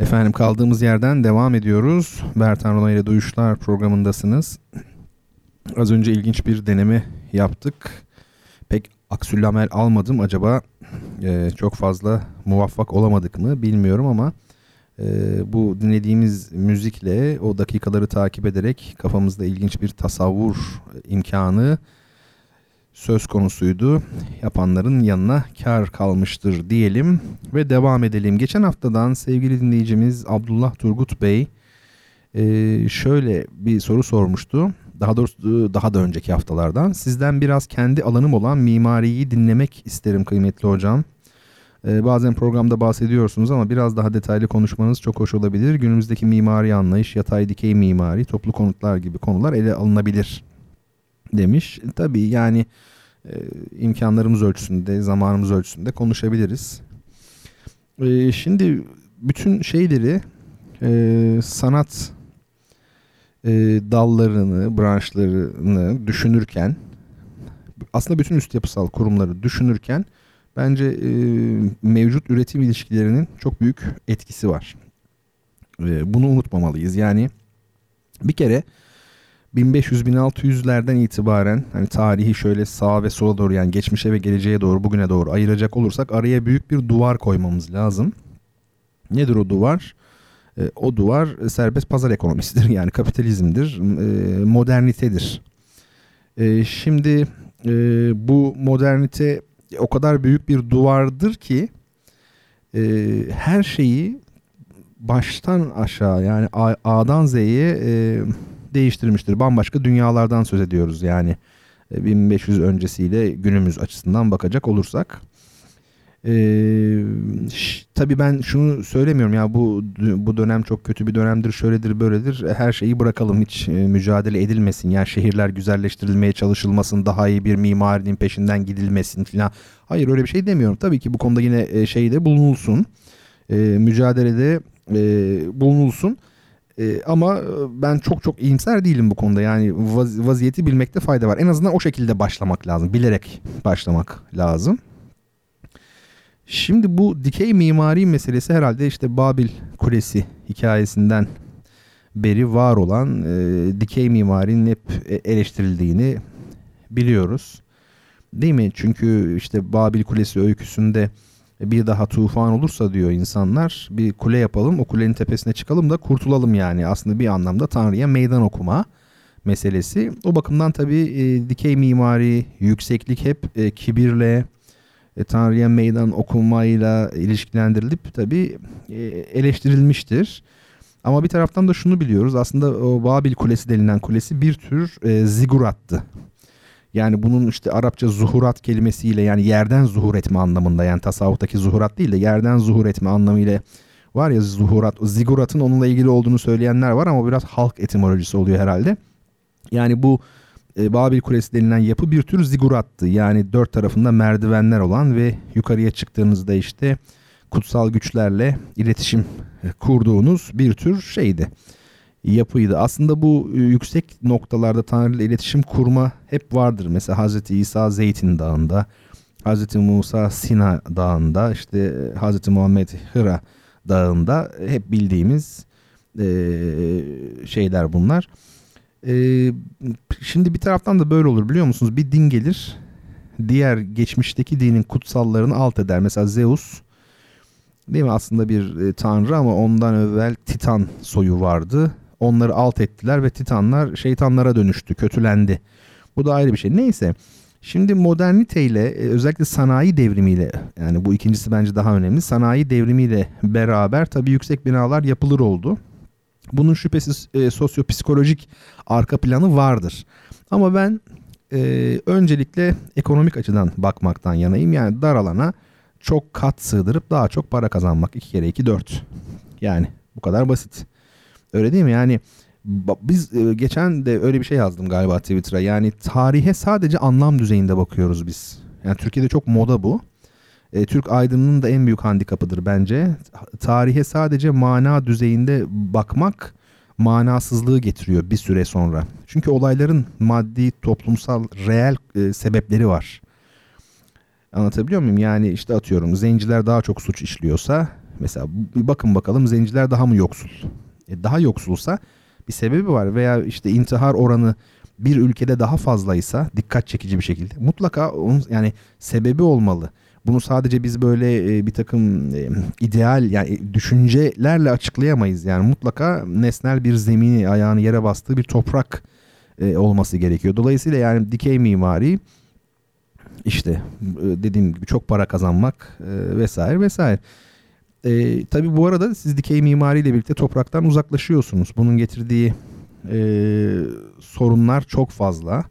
Efendim kaldığımız yerden devam ediyoruz. Bertan Rona ile Duyuşlar programındasınız. Az önce ilginç bir deneme yaptık. Pek aksülamel almadım. Acaba e, çok fazla muvaffak olamadık mı bilmiyorum ama e, bu dinlediğimiz müzikle o dakikaları takip ederek kafamızda ilginç bir tasavvur imkanı söz konusuydu. Yapanların yanına kar kalmıştır diyelim ve devam edelim. Geçen haftadan sevgili dinleyicimiz Abdullah Turgut Bey şöyle bir soru sormuştu. Daha doğrusu daha da önceki haftalardan. Sizden biraz kendi alanım olan mimariyi dinlemek isterim kıymetli hocam. Bazen programda bahsediyorsunuz ama biraz daha detaylı konuşmanız çok hoş olabilir. Günümüzdeki mimari anlayış, yatay dikey mimari, toplu konutlar gibi konular ele alınabilir demiş. Tabii yani e, imkanlarımız ölçüsünde, zamanımız ölçüsünde konuşabiliriz. E, şimdi bütün şeyleri e, sanat e, dallarını, branşlarını düşünürken aslında bütün üst yapısal kurumları düşünürken bence e, mevcut üretim ilişkilerinin çok büyük etkisi var. E, bunu unutmamalıyız. Yani bir kere bin beş yüz bin altı yüzlerden itibaren hani tarihi şöyle sağa ve sola doğru yani geçmişe ve geleceğe doğru bugüne doğru ayıracak olursak araya büyük bir duvar koymamız lazım. Nedir o duvar? E, o duvar serbest pazar ekonomisidir yani kapitalizmdir, e, modernitedir. E, şimdi e, bu modernite o kadar büyük bir duvardır ki e, her şeyi baştan aşağı yani A, A'dan Z'ye E, değiştirmiştir. Bambaşka dünyalardan söz ediyoruz yani bin beş yüz öncesiyle günümüz açısından bakacak olursak. Ee, ş- tabii ben şunu söylemiyorum ya bu bu dönem çok kötü bir dönemdir, şöyledir, böyledir. Her şeyi bırakalım, hiç e, mücadele edilmesin. Yani şehirler güzelleştirilmeye çalışılmasın, daha iyi bir mimarinin peşinden gidilmesin falan. Hayır öyle bir şey demiyorum. Tabii ki bu konuda yine e, şeyde bulunulsun. E, mücadelede e, bulunulsun. Ee, ama ben çok çok iyimser değilim bu konuda. Yani vaz- vaziyeti bilmekte fayda var. En azından o şekilde başlamak lazım. Bilerek başlamak lazım. Şimdi bu dikey mimari meselesi herhalde işte Babil Kulesi hikayesinden beri var olan e, dikey mimarinin hep eleştirildiğini biliyoruz. Değil mi? Çünkü işte Babil Kulesi öyküsünde bir daha tufan olursa diyor insanlar bir kule yapalım, o kulenin tepesine çıkalım da kurtulalım yani. Aslında bir anlamda Tanrı'ya meydan okuma meselesi. O bakımdan tabii e, dikey mimari, yükseklik hep e, kibirle, e, Tanrı'ya meydan okumayla ilişkilendirilip tabii e, eleştirilmiştir. Ama bir taraftan da şunu biliyoruz. Aslında o Babil Kulesi denilen kulesi bir tür e, zigurattı. Yani bunun işte Arapça zuhurat kelimesiyle yani yerden zuhur etme anlamında yani tasavvuftaki zuhurat değil de yerden zuhur etme anlamıyla var ya zuhurat, ziguratın onunla ilgili olduğunu söyleyenler var ama biraz halk etimolojisi oluyor herhalde. Yani bu e, Babil Kulesi denilen yapı bir tür zigurattı. Yani dört tarafında merdivenler olan ve yukarıya çıktığınızda işte kutsal güçlerle iletişim kurduğunuz bir tür şeydi. Yapıydı. Aslında bu yüksek noktalarda Tanrı ile iletişim kurma hep vardır. Mesela Hazreti İsa Zeytin Dağı'nda, Hazreti Musa Sina Dağı'nda, işte Hazreti Muhammed Hira Dağı'nda hep bildiğimiz e, şeyler bunlar. E, şimdi bir taraftan da böyle olur biliyor musunuz? Bir din gelir, diğer geçmişteki dinin kutsallarını alt eder. Mesela Zeus değil mi? Aslında bir e, tanrı ama ondan evvel Titan soyu vardı. Onları alt ettiler ve Titanlar şeytanlara dönüştü, kötülendi. Bu da ayrı bir şey. Neyse. Şimdi moderniteyle özellikle sanayi devrimiyle yani bu ikincisi bence daha önemli. Sanayi devrimiyle beraber tabii yüksek binalar yapılır oldu. Bunun şüphesiz e, sosyopsikolojik arka planı vardır. Ama ben e, öncelikle ekonomik açıdan bakmaktan yanayım. Yani dar alana çok kat sığdırıp daha çok para kazanmak. iki kere iki dört. Yani bu kadar basit. Öyle değil mi? Yani biz geçen de öyle bir şey yazdım galiba Twitter'a. Yani tarihe sadece anlam düzeyinde bakıyoruz biz. Yani Türkiye'de çok moda bu. E, Türk aydınının da en büyük handikapıdır bence. Tarihe sadece mana düzeyinde bakmak manasızlığı getiriyor bir süre sonra. Çünkü olayların maddi, toplumsal, reel e, sebepleri var. Anlatabiliyor muyum? Yani işte atıyorum zenciler daha çok suç işliyorsa Mesela bir bakın bakalım, zenciler daha mı yoksul? E daha yoksulsa bir sebebi var veya işte intihar oranı bir ülkede daha fazlaysa dikkat çekici bir şekilde mutlaka onun yani sebebi olmalı. Bunu sadece biz böyle bir takım ideal yani düşüncelerle açıklayamayız. Yani mutlaka nesnel bir zemini, ayağını yere bastığı bir toprak olması gerekiyor. Dolayısıyla yani dikey mimari işte dediğim gibi çok para kazanmak vesaire vesaire. E, tabii bu arada siz dikey mimariyle birlikte topraktan uzaklaşıyorsunuz. Bunun getirdiği e, sorunlar çok fazla.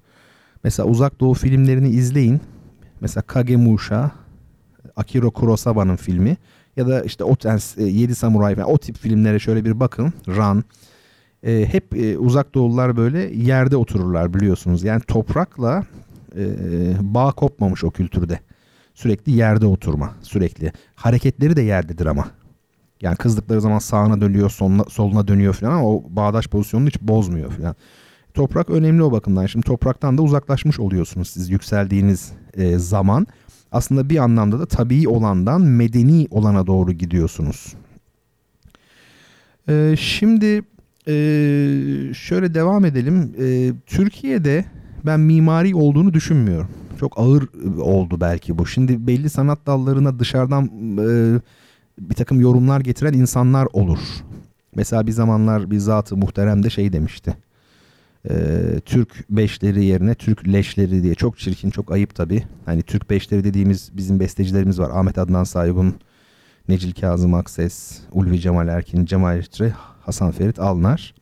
Mesela Uzak Doğu filmlerini izleyin. Mesela Kagemusha, Akira Kurosawa'nın filmi ya da işte Oten's, e, Yedi Samuray falan, o tip filmlere şöyle bir bakın. Ran. E, hep e, Uzak Doğulular böyle yerde otururlar biliyorsunuz. Yani toprakla e, bağ kopmamış o kültürde. Sürekli yerde oturma, sürekli. Hareketleri de yerdedir ama. Yani kızdıkları zaman sağına dönüyor, soluna, soluna dönüyor falan ama o bağdaş pozisyonunu hiç bozmuyor falan. Toprak önemli o bakımdan. Şimdi topraktan da uzaklaşmış oluyorsunuz siz yükseldiğiniz e, zaman. Aslında bir anlamda da tabii olandan medeni olana doğru gidiyorsunuz. E, şimdi e, şöyle devam edelim. E, Türkiye'de ben mimari olduğunu düşünmüyorum. Çok ağır oldu belki bu. Şimdi belli sanat dallarına dışarıdan e, bir takım yorumlar getiren insanlar olur. Mesela bir zamanlar bir zat-ı muhterem de şey demişti. E, Türk beşleri yerine Türk leşleri diye. Çok çirkin, çok ayıp tabii. Hani Türk beşleri dediğimiz bizim bestecilerimiz var. Ahmet Adnan Saygun, Necil Kazım Akses, Ulvi Cemal Erkin, Cemal Yıhtırı, Hasan Ferit Alnar.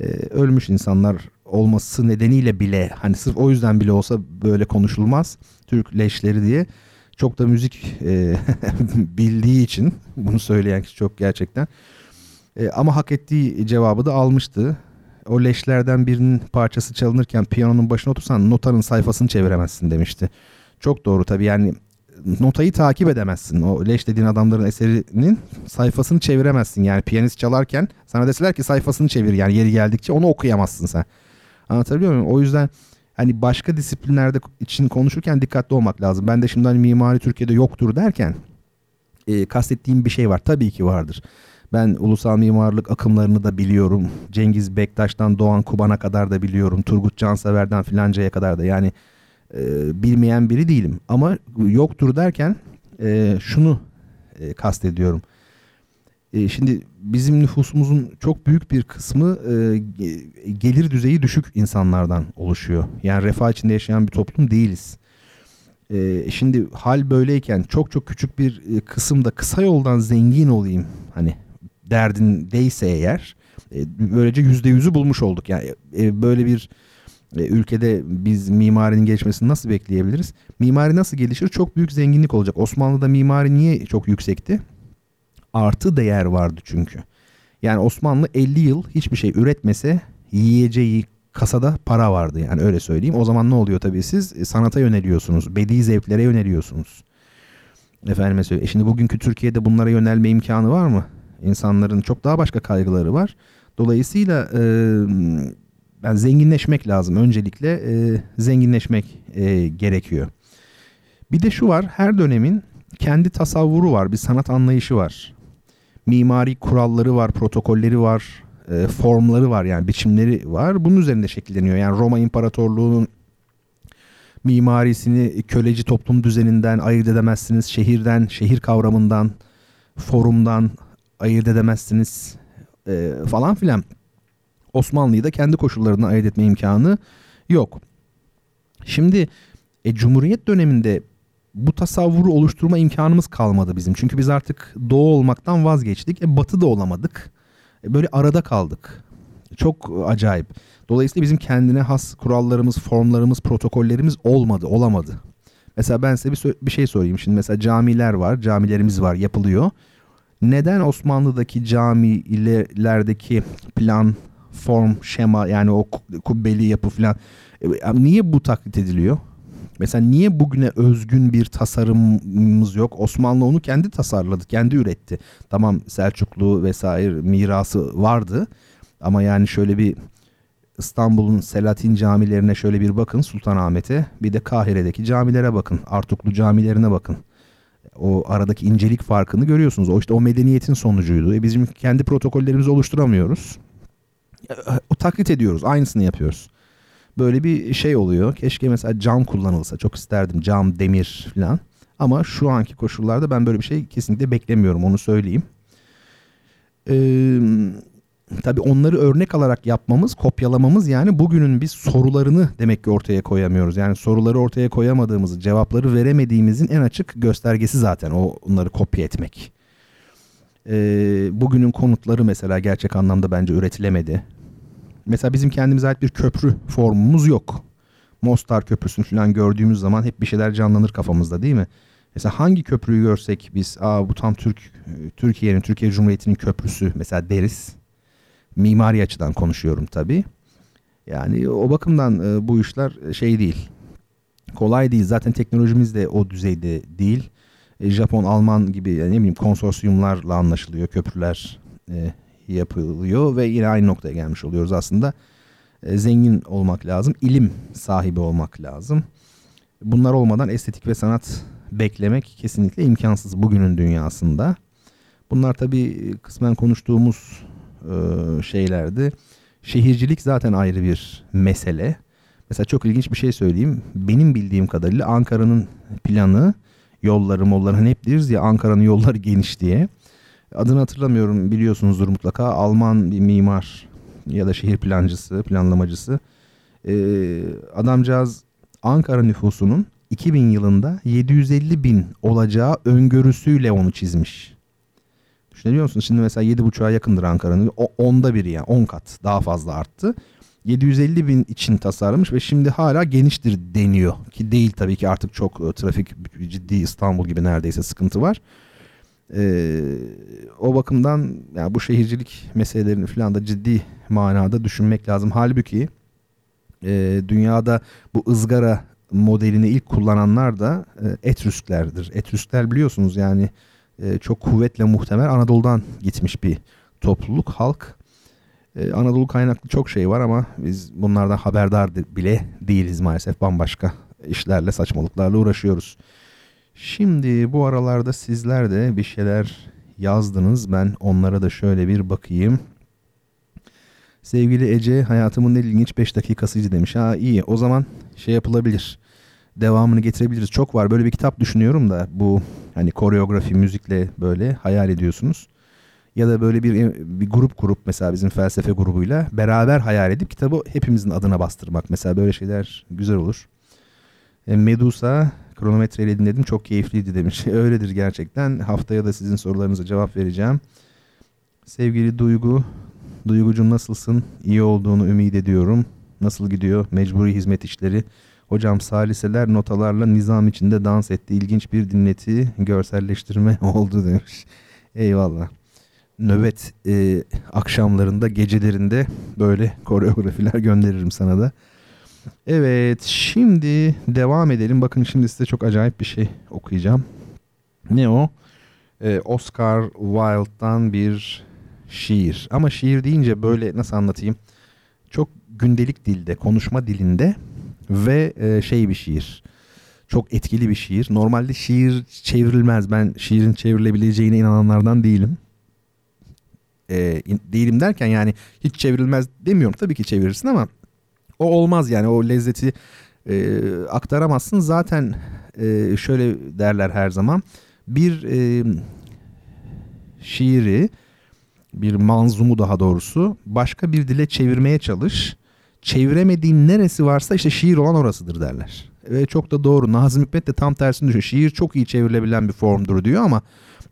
E, ölmüş insanlar olması nedeniyle bile hani sırf o yüzden bile olsa böyle konuşulmaz. Türk leşleri diye. Çok da müzik e, bildiği için bunu söyleyen kişi çok gerçekten. E, ama hak ettiği cevabı da almıştı. O leşlerden birinin parçası çalınırken piyanonun başına otursan notanın sayfasını çeviremezsin demişti. Çok doğru tabii yani notayı takip edemezsin. O leş dediğin adamların eserinin sayfasını çeviremezsin. Yani piyanist çalarken sana deseler ki sayfasını çevir yani yeri geldikçe onu okuyamazsın sen. Anlatabiliyor muyum? O yüzden hani başka disiplinlerde için konuşurken dikkatli olmak lazım. Ben de şimdi hani mimari Türkiye'de yoktur derken e, kastettiğim bir şey var. Tabii ki vardır. Ben ulusal mimarlık akımlarını da biliyorum. Cengiz Bektaş'tan Doğan Kuban'a kadar da biliyorum. Turgut Cansever'den filancaya kadar da yani e, bilmeyen biri değilim. Ama yoktur derken e, şunu e, kastediyorum. E, şimdi bizim nüfusumuzun çok büyük bir kısmı e, gelir düzeyi düşük insanlardan oluşuyor. Yani refah içinde yaşayan bir toplum değiliz. E, şimdi hal böyleyken çok çok küçük bir e, kısımda kısa yoldan zengin olayım hani derdindeyse eğer e, böylece yüzde yüzü bulmuş olduk. Yani e, böyle bir e, ülkede biz mimarinin gelişmesini nasıl bekleyebiliriz? Mimari nasıl gelişir? Çok büyük zenginlik olacak. Osmanlı'da mimari niye çok yüksekti? Artı değer vardı çünkü. Yani Osmanlı elli yıl hiçbir şey üretmese yiyeceği kasada para vardı yani öyle söyleyeyim. O zaman ne oluyor tabii siz sanata yöneliyorsunuz. Bedi zevklere yöneliyorsunuz. Efendime söyleyeyim. E şimdi bugünkü Türkiye'de bunlara yönelme imkanı var mı? İnsanların çok daha başka kaygıları var. Dolayısıyla e, ben zenginleşmek lazım. Öncelikle e, zenginleşmek e, gerekiyor. Bir de şu var. Her dönemin kendi tasavvuru var. Bir sanat anlayışı var. Mimari kuralları var, protokolleri var, e, formları var yani biçimleri var. Bunun üzerinde şekilleniyor. Yani Roma İmparatorluğu'nun mimarisini köleci toplum düzeninden ayırt edemezsiniz. Şehirden, şehir kavramından, forumdan ayırt edemezsiniz e, falan filan. Osmanlı'yı da kendi koşullarına ayırt etme imkanı yok. Şimdi e, Cumhuriyet döneminde bu tasavvuru oluşturma imkanımız kalmadı bizim. Çünkü biz artık doğu olmaktan vazgeçtik. E, batı da olamadık. E, böyle arada kaldık. Çok acayip. Dolayısıyla bizim kendine has kurallarımız, formlarımız, protokollerimiz olmadı, olamadı. Mesela ben size bir, bir şey sorayım. Şimdi mesela camiler var, camilerimiz var, yapılıyor. Neden Osmanlı'daki camilerdeki plan, form, şema yani o kubbeli yapı falan niye bu taklit ediliyor? Mesela niye bugüne özgün bir tasarımımız yok? Osmanlı onu kendi tasarladı, kendi üretti. Tamam Selçuklu vesaire mirası vardı. Ama yani şöyle bir İstanbul'un Selatin camilerine şöyle bir bakın, Sultanahmet'e. Bir de Kahire'deki camilere bakın, Artuklu camilerine bakın. o aradaki incelik farkını görüyorsunuz. O işte o medeniyetin sonucuydu. E bizim kendi protokollerimizi oluşturamıyoruz. O taklit ediyoruz. Aynısını yapıyoruz. Böyle bir şey oluyor. Keşke mesela cam kullanılsa. Çok isterdim. Cam, demir falan. Ama şu anki koşullarda ben böyle bir şey kesinlikle beklemiyorum. Onu söyleyeyim. Ee, tabii onları örnek alarak yapmamız, kopyalamamız yani bugünün biz sorularını demek ki ortaya koyamıyoruz. Yani soruları ortaya koyamadığımızı, cevapları veremediğimizin en açık göstergesi zaten o, onları kopya etmek. Ee, bugünün konutları mesela gerçek anlamda bence üretilemedi. Mesela bizim kendimize ait bir köprü formumuz yok. Mostar Köprüsü'nü falan gördüğümüz zaman hep bir şeyler canlanır kafamızda, değil mi? Mesela hangi köprüyü görsek biz, aa bu tam Türk Türkiye'nin, Türkiye Cumhuriyeti'nin köprüsü mesela deriz. Mimari açıdan konuşuyorum tabii. Yani o bakımdan bu işler şey değil. Kolay değil. Zaten teknolojimiz de o düzeyde değil. Japon, Alman gibi yani ne bileyim konsorsiyumlarla anlaşılıyor. Köprüler yapılıyor ve yine aynı noktaya gelmiş oluyoruz aslında. Zengin olmak lazım. İlim sahibi olmak lazım. Bunlar olmadan estetik ve sanat beklemek kesinlikle imkansız bugünün dünyasında. Bunlar tabii kısmen konuştuğumuz şeylerdi. Şehircilik zaten ayrı bir mesele. Mesela çok ilginç bir şey söyleyeyim. Benim bildiğim kadarıyla Ankara'nın planı, yolları molları hani hep deriz ya Ankara'nın yolları geniş diye. Adını hatırlamıyorum, biliyorsunuzdur mutlaka. Alman bir mimar ya da şehir plancısı, planlamacısı. Ee, adamcağız Ankara nüfusunun iki bin yılında yedi yüz elli bin olacağı öngörüsüyle onu çizmiş. Düşünebiliyor musunuz? Şimdi mesela yedi buçuğa yakındır Ankara'nın. O onda biri yani on kat daha fazla arttı. yedi yüz elli bin için tasarlamış ve şimdi hala geniştir deniyor. Ki değil tabii ki, artık çok trafik ciddi, İstanbul gibi neredeyse sıkıntı var. Ee, o bakımdan yani bu şehircilik meselelerini falan da ciddi manada düşünmek lazım. Halbuki e, dünyada bu ızgara modelini ilk kullananlar da e, Etrüsklerdir. Etrüskler biliyorsunuz yani e, çok kuvvetle muhtemel Anadolu'dan gitmiş bir topluluk, halk. E, Anadolu kaynaklı çok şey var ama biz bunlardan haberdar bile değiliz maalesef. Bambaşka işlerle, saçmalıklarla uğraşıyoruz. Şimdi bu aralarda sizler de bir şeyler yazdınız. Ben onlara da şöyle bir bakayım. Sevgili Ece, hayatımın en ilginç beş dakikasıydı demiş. Ha iyi, o zaman şey yapılabilir. Devamını getirebiliriz. Çok var böyle bir kitap düşünüyorum da, bu hani koreografi müzikle böyle hayal ediyorsunuz. Ya da böyle bir, bir grup grup mesela bizim felsefe grubuyla beraber hayal edip kitabı hepimizin adına bastırmak. Mesela böyle şeyler güzel olur. E, Medusa... Kronometreyle dinledim, çok keyifliydi demiş. Öyledir gerçekten. Haftaya da sizin sorularınıza cevap vereceğim. Sevgili Duygu, Duygucuğum nasılsın? İyi olduğunu ümit ediyorum. Nasıl gidiyor mecburi hizmet işleri? Hocam saliseler notalarla nizam içinde dans etti. İlginç bir dinleti, görselleştirme oldu demiş. Eyvallah. Nöbet e, akşamlarında, gecelerinde böyle koreografiler gönderirim sana da. Evet, şimdi devam edelim. Bakın şimdi size çok acayip bir şey okuyacağım. Ne o? Ee, Oscar Wilde'dan bir şiir. Ama şiir deyince böyle nasıl anlatayım? Çok gündelik dilde, konuşma dilinde ve e, şey bir şiir. Çok etkili bir şiir. Normalde şiir çevrilmez. Ben şiirin çevrilebileceğine inananlardan değilim. E, değilim derken yani hiç çevrilmez demiyorum. Tabii ki çevirirsin ama o olmaz yani, o lezzeti e, aktaramazsın. Zaten e, şöyle derler her zaman, bir e, şiiri, bir manzumu daha doğrusu başka bir dile çevirmeye çalış. Çeviremediğin neresi varsa işte şiir olan orasıdır derler. Ve çok da doğru. Nazım Hikmet de tam tersini düşünüyor. Şiir çok iyi çevrilebilen bir formdur diyor ama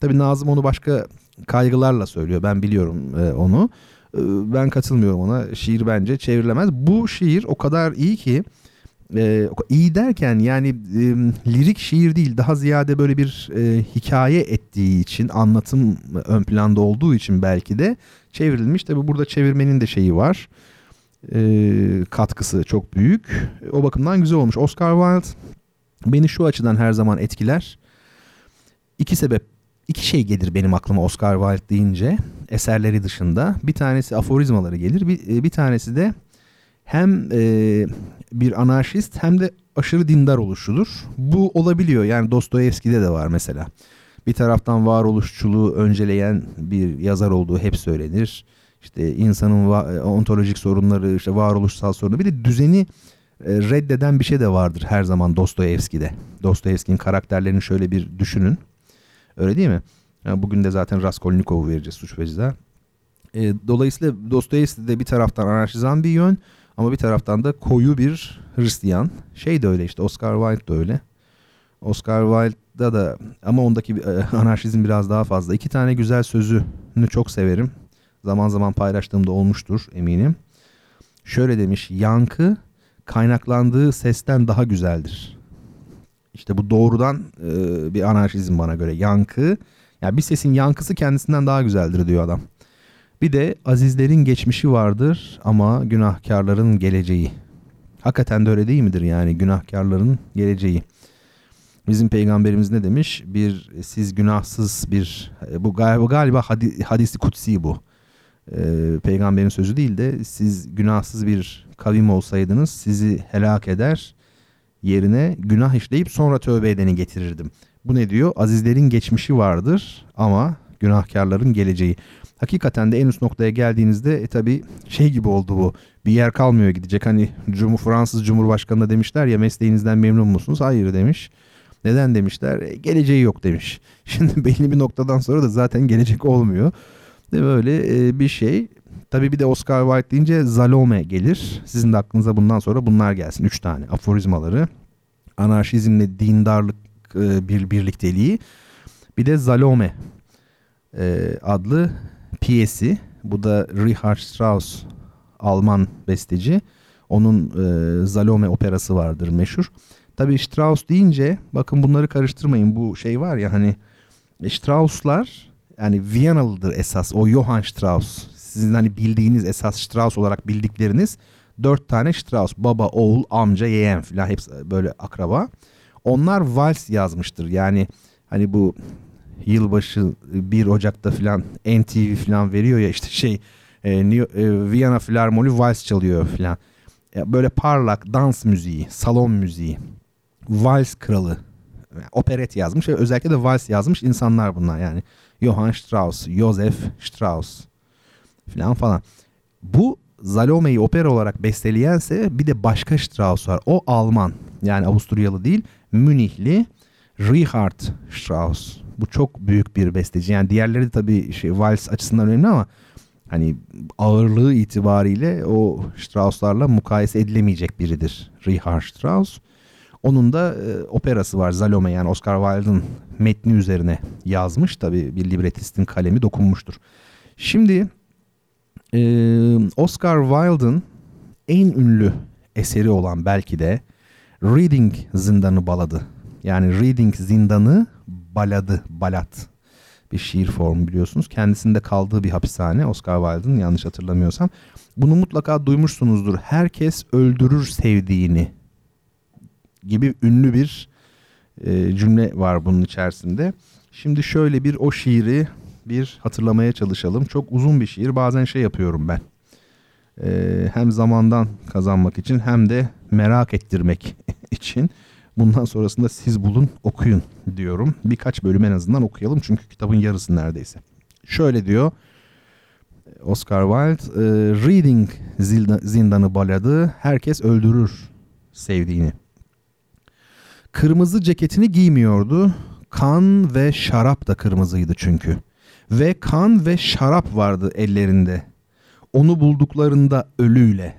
tabii Nazım onu başka kaygılarla söylüyor. Ben biliyorum e, onu. Ben katılmıyorum ona. Şiir bence çevrilemez. Bu şiir o kadar iyi ki, e, iyi derken yani e, lirik şiir değil, daha ziyade böyle bir e, hikaye ettiği için, anlatım ön planda olduğu için belki de çevrilmiş. Tabii burada çevirmenin de şeyi var, e, katkısı çok büyük. O bakımdan güzel olmuş. Oscar Wilde beni şu açıdan her zaman etkiler. İki sebep. İki şey gelir benim aklıma Oscar Wilde deyince, eserleri dışında. Bir tanesi aforizmaları gelir. Bir, bir tanesi de hem e, bir anarşist hem de aşırı dindar oluşudur. Bu olabiliyor. Yani Dostoyevski'de de var mesela. Bir taraftan varoluşçuluğu önceleyen bir yazar olduğu hep söylenir. İşte insanın ontolojik sorunları, işte varoluşsal sorunu, bir de düzeni reddeden bir şey de vardır her zaman Dostoyevski'de. Dostoyevski'nin karakterlerini şöyle bir düşünün. Öyle değil mi? Yani bugün de zaten Raskolnikov'u vereceğiz, Suç ve Ceza. E, dolayısıyla Dostoyevski'de bir taraftan anarşizan bir yön ama bir taraftan da koyu bir Hristiyan. Şey de öyle işte, Oscar Wilde de öyle. Oscar Wilde'da da ama ondaki e, anarşizm biraz daha fazla. İki tane güzel sözünü çok severim. Zaman zaman paylaştığımda olmuştur eminim. Şöyle demiş: yankı kaynaklandığı sesten daha güzeldir. İşte bu doğrudan e, bir anarşizm bana göre. Yankı, yani bir sesin yankısı kendisinden daha güzeldir diyor adam. Bir de azizlerin geçmişi vardır ama günahkarların geleceği. Hakikaten de öyle değil midir yani, günahkarların geleceği? Bizim peygamberimiz ne demiş? Bir siz günahsız bir, bu galiba, galiba hadis-i kutsi bu. Ee, peygamberin sözü değil de, siz günahsız bir kavim olsaydınız sizi helak eder, yerine günah işleyip sonra tövbe edeni getirirdim. Bu ne diyor? Azizlerin geçmişi vardır ama günahkarların geleceği. Hakikaten de en üst noktaya geldiğinizde e, tabii şey gibi oldu bu. Bir yer kalmıyor gidecek. Hani Cumhur, Fransız Cumhurbaşkanı'na demişler ya, mesleğinizden memnun musunuz? Hayır demiş. Neden demişler? E, geleceği yok demiş. Şimdi belli bir noktadan sonra da zaten gelecek olmuyor. De böyle e, bir şey. Tabii bir de Oscar Wilde deyince Zalome gelir. Sizin de aklınıza bundan sonra bunlar gelsin. Üç tane aforizmaları. Anarşizmle dindarlık e, bir birlikteliği. Bir de Zalome e, adlı piyesi. Bu da Richard Strauss, Alman besteci. Onun e, Zalome operası vardır meşhur. Tabii Strauss deyince bakın bunları karıştırmayın. Bu şey var ya hani Strauss'lar, yani Viyanalıdır esas o Johann Strauss. Sizin hani bildiğiniz esas Strauss olarak bildikleriniz dört tane Strauss. Baba, oğul, amca, yeğen falan, hepsi böyle akraba. Onlar vals yazmıştır. Yani hani bu yılbaşı bir Ocak'ta falan N T V falan veriyor ya işte şey e, New, e, Viyana Filarmoni vals çalıyor falan. Ya böyle parlak dans müziği, salon müziği, vals kralı, yani operet yazmış. Özellikle de vals yazmış insanlar bunlar yani. Johann Strauss, Joseph Strauss filan falan. Bu Zalome'yi opera olarak besteleyense bir de başka Strauss var. O Alman, yani Avusturyalı değil, Münihli Richard Strauss. Bu çok büyük bir besteci. Yani diğerleri de tabii şey, vals açısından önemli ama hani ağırlığı itibariyle o Strauss'larla mukayese edilemeyecek biridir Richard Strauss. Onun da e, operası var Zalome, yani Oscar Wilde'ın metni üzerine yazmış. Tabii bir libretistin kalemi dokunmuştur. Şimdi e, Oscar Wilde'ın en ünlü eseri olan belki de Reading Zindanı Baladı. Yani Reading Zindanı Baladı, Balat. Bir şiir formu biliyorsunuz. Kendisinde kaldığı bir hapishane Oscar Wilde'ın, yanlış hatırlamıyorsam. Bunu mutlaka duymuşsunuzdur. Herkes öldürür sevdiğini gibi ünlü bir e, cümle var bunun içerisinde. Şimdi şöyle bir o şiiri bir hatırlamaya çalışalım. Çok uzun bir şiir. Bazen şey yapıyorum ben. E, hem zamandan kazanmak için hem de merak ettirmek için. Bundan sonrasında siz bulun, okuyun diyorum. Birkaç bölüm en azından okuyalım. Çünkü kitabın yarısı neredeyse. Şöyle diyor Oscar Wilde. E, Reading Zindanı Baladı. Herkes öldürür sevdiğini. Kırmızı ceketini giymiyordu. Kan ve şarap da kırmızıydı çünkü. Ve kan ve şarap vardı ellerinde. Onu bulduklarında ölüyle,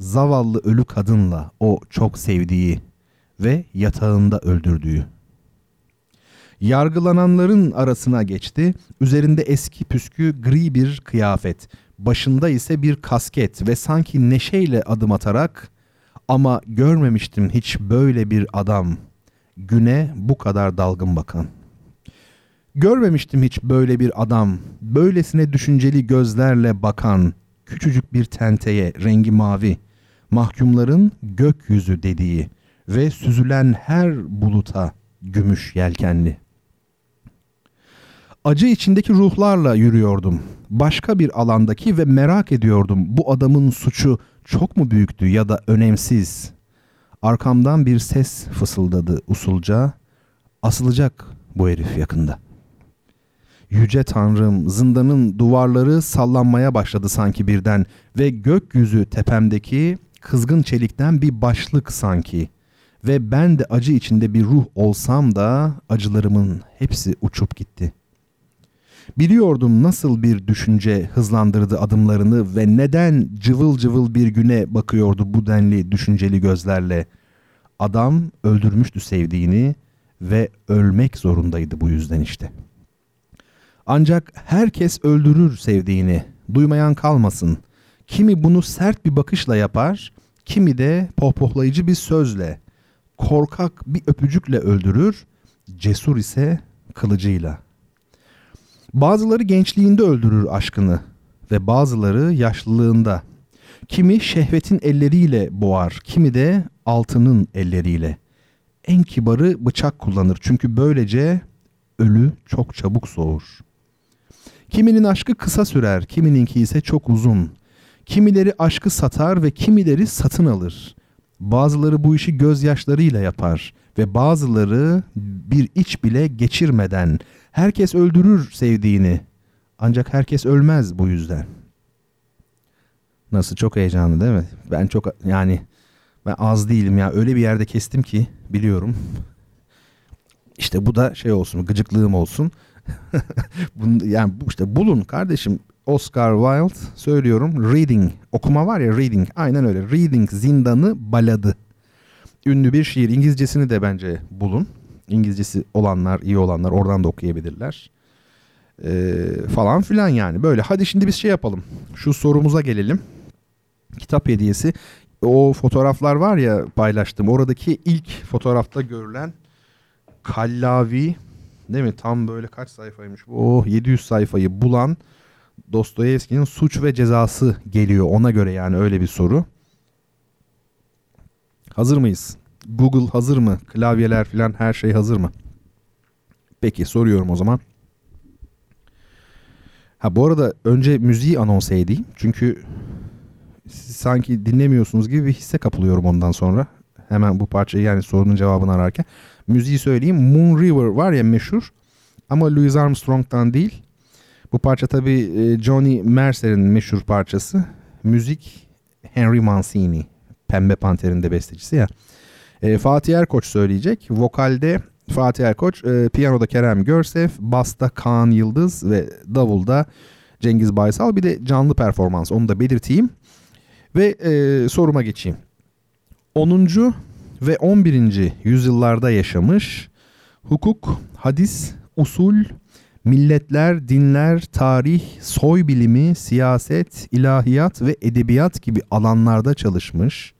zavallı ölü kadınla, o çok sevdiği ve yatağında öldürdüğü. Yargılananların arasına geçti. Üzerinde eski püskü gri bir kıyafet, başında ise bir kasket ve sanki neşeyle adım atarak, ama görmemiştim hiç böyle bir adam, güne bu kadar dalgın bakan. Görmemiştim hiç böyle bir adam, böylesine düşünceli gözlerle bakan, küçücük bir tenteye, rengi mavi, mahkumların gökyüzü dediği ve süzülen her buluta gümüş yelkenli. Acı içindeki ruhlarla yürüyordum. Başka bir alandaki ve merak ediyordum, bu adamın suçu çok mu büyüktü ya da önemsiz? Arkamdan bir ses fısıldadı usulca. Asılacak bu herif yakında. Yüce Tanrım, zindanın duvarları sallanmaya başladı sanki birden ve gökyüzü tepemdeki kızgın çelikten bir başlık sanki. Ve ben de acı içinde bir ruh olsam da acılarımın hepsi uçup gitti. Biliyordum nasıl bir düşünce hızlandırdı adımlarını ve neden cıvıl cıvıl bir güne bakıyordu bu denli düşünceli gözlerle. Adam öldürmüştü sevdiğini ve ölmek zorundaydı bu yüzden işte. Ancak herkes öldürür sevdiğini, duymayan kalmasın. Kimi bunu sert bir bakışla yapar, kimi de pohpohlayıcı bir sözle, korkak bir öpücükle öldürür, cesur ise kılıcıyla. Bazıları gençliğinde öldürür aşkını ve bazıları yaşlılığında. Kimi şehvetin elleriyle boğar, kimi de altının elleriyle. En kibarı bıçak kullanır çünkü böylece ölü çok çabuk soğur. Kiminin aşkı kısa sürer, kimininki ise çok uzun. Kimileri aşkı satar ve kimileri satın alır. Bazıları bu işi gözyaşlarıyla yapar ve bazıları bir iç bile geçirmeden. Herkes öldürür sevdiğini. Ancak herkes ölmez bu yüzden. Nasıl, çok heyecanlı değil mi? Ben çok yani ben az değilim ya. Öyle bir yerde kestim ki biliyorum. İşte bu da şey olsun, gıcıklığım olsun. Yani işte bulun kardeşim. Oscar Wilde, söylüyorum, Reading, okuma var ya, Reading, aynen öyle, Reading Zindanı Baladı. Ünlü bir şiir, İngilizcesini de bence bulun. İngilizcesi olanlar, iyi olanlar oradan da okuyabilirler. Ee, falan filan yani böyle. Hadi şimdi biz şey yapalım, şu sorumuza gelelim. Kitap hediyesi, o fotoğraflar var ya paylaştım, oradaki ilk fotoğrafta görülen kallavi, değil mi? Tam böyle kaç sayfaymış bu? Oh, yedi yüz sayfayı bulan Dostoyevski'nin Suç ve Cezası geliyor. Ona göre yani öyle bir soru. Hazır mıyız? Google hazır mı? Klavyeler filan her şey hazır mı? Peki, soruyorum o zaman. Ha, bu arada önce müziği anons edeyim. Çünkü siz sanki dinlemiyorsunuz gibi bir hisse kapılıyorum ondan sonra. Hemen bu parçayı, yani sorunun cevabını ararken. Müziği söyleyeyim. Moon River var ya meşhur. Ama Louis Armstrong'dan değil. Bu parça tabii Johnny Mercer'in meşhur parçası. Müzik Henry Mancini. Pembe Panter'in de bestecisi ya. E, Fatih Erkoç söyleyecek. Vokalde Fatih Erkoç. E, piyanoda Kerem Görsef. Basta Kaan Yıldız ve davulda Cengiz Baysal. Bir de canlı performans. Onu da belirteyim. Ve e, soruma geçeyim. onuncu ve on birinci yüzyıllarda yaşamış. Hukuk, hadis, usul, milletler, dinler, tarih, soy bilimi, siyaset, ilahiyat ve edebiyat gibi alanlarda çalışmış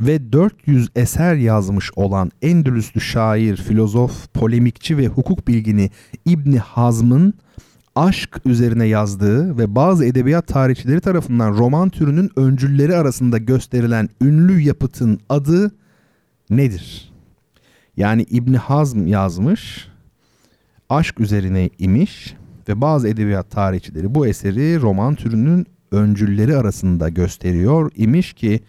ve dört yüz eser yazmış olan Endülüslü şair, filozof, polemikçi ve hukuk bilgini İbni Hazm'ın aşk üzerine yazdığı ve bazı edebiyat tarihçileri tarafından roman türünün öncülleri arasında gösterilen ünlü yapıtın adı nedir? Yani İbni Hazm yazmış, aşk üzerine imiş ve bazı edebiyat tarihçileri bu eseri roman türünün öncülleri arasında gösteriyor imiş ki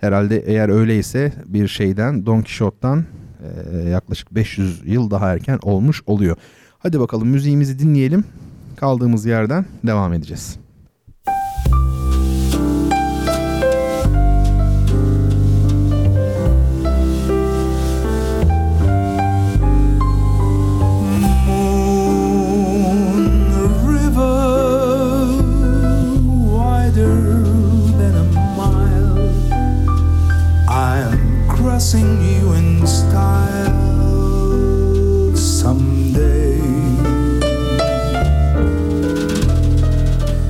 herhalde eğer öyleyse bir şeyden, Don Quixote'dan e, yaklaşık beş yüz yıl daha erken olmuş oluyor. Hadi bakalım, müziğimizi dinleyelim. Kaldığımız yerden devam edeceğiz. Sing you in style someday.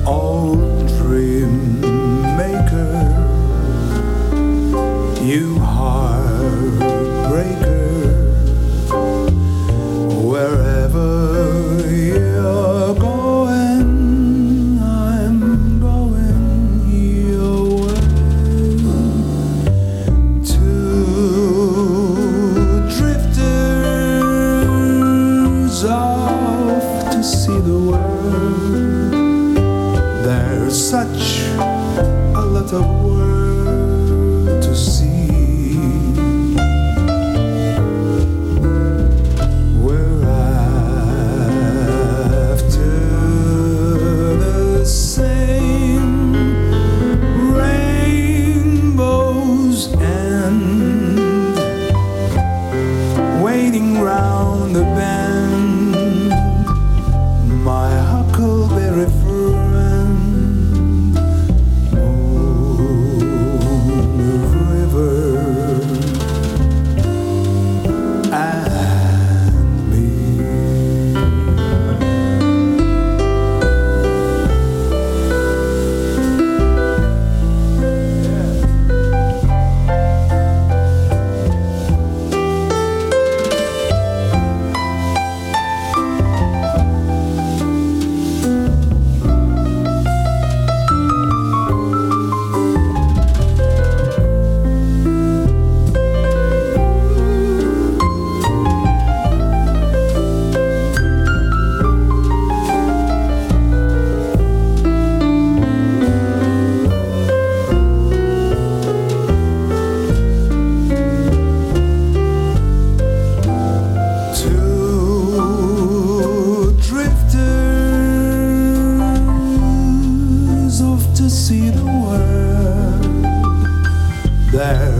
Oh, dream maker, you heartbreaker, wherever you're going, I'm going your way to. Off to see the world. There's such a lot of world to see.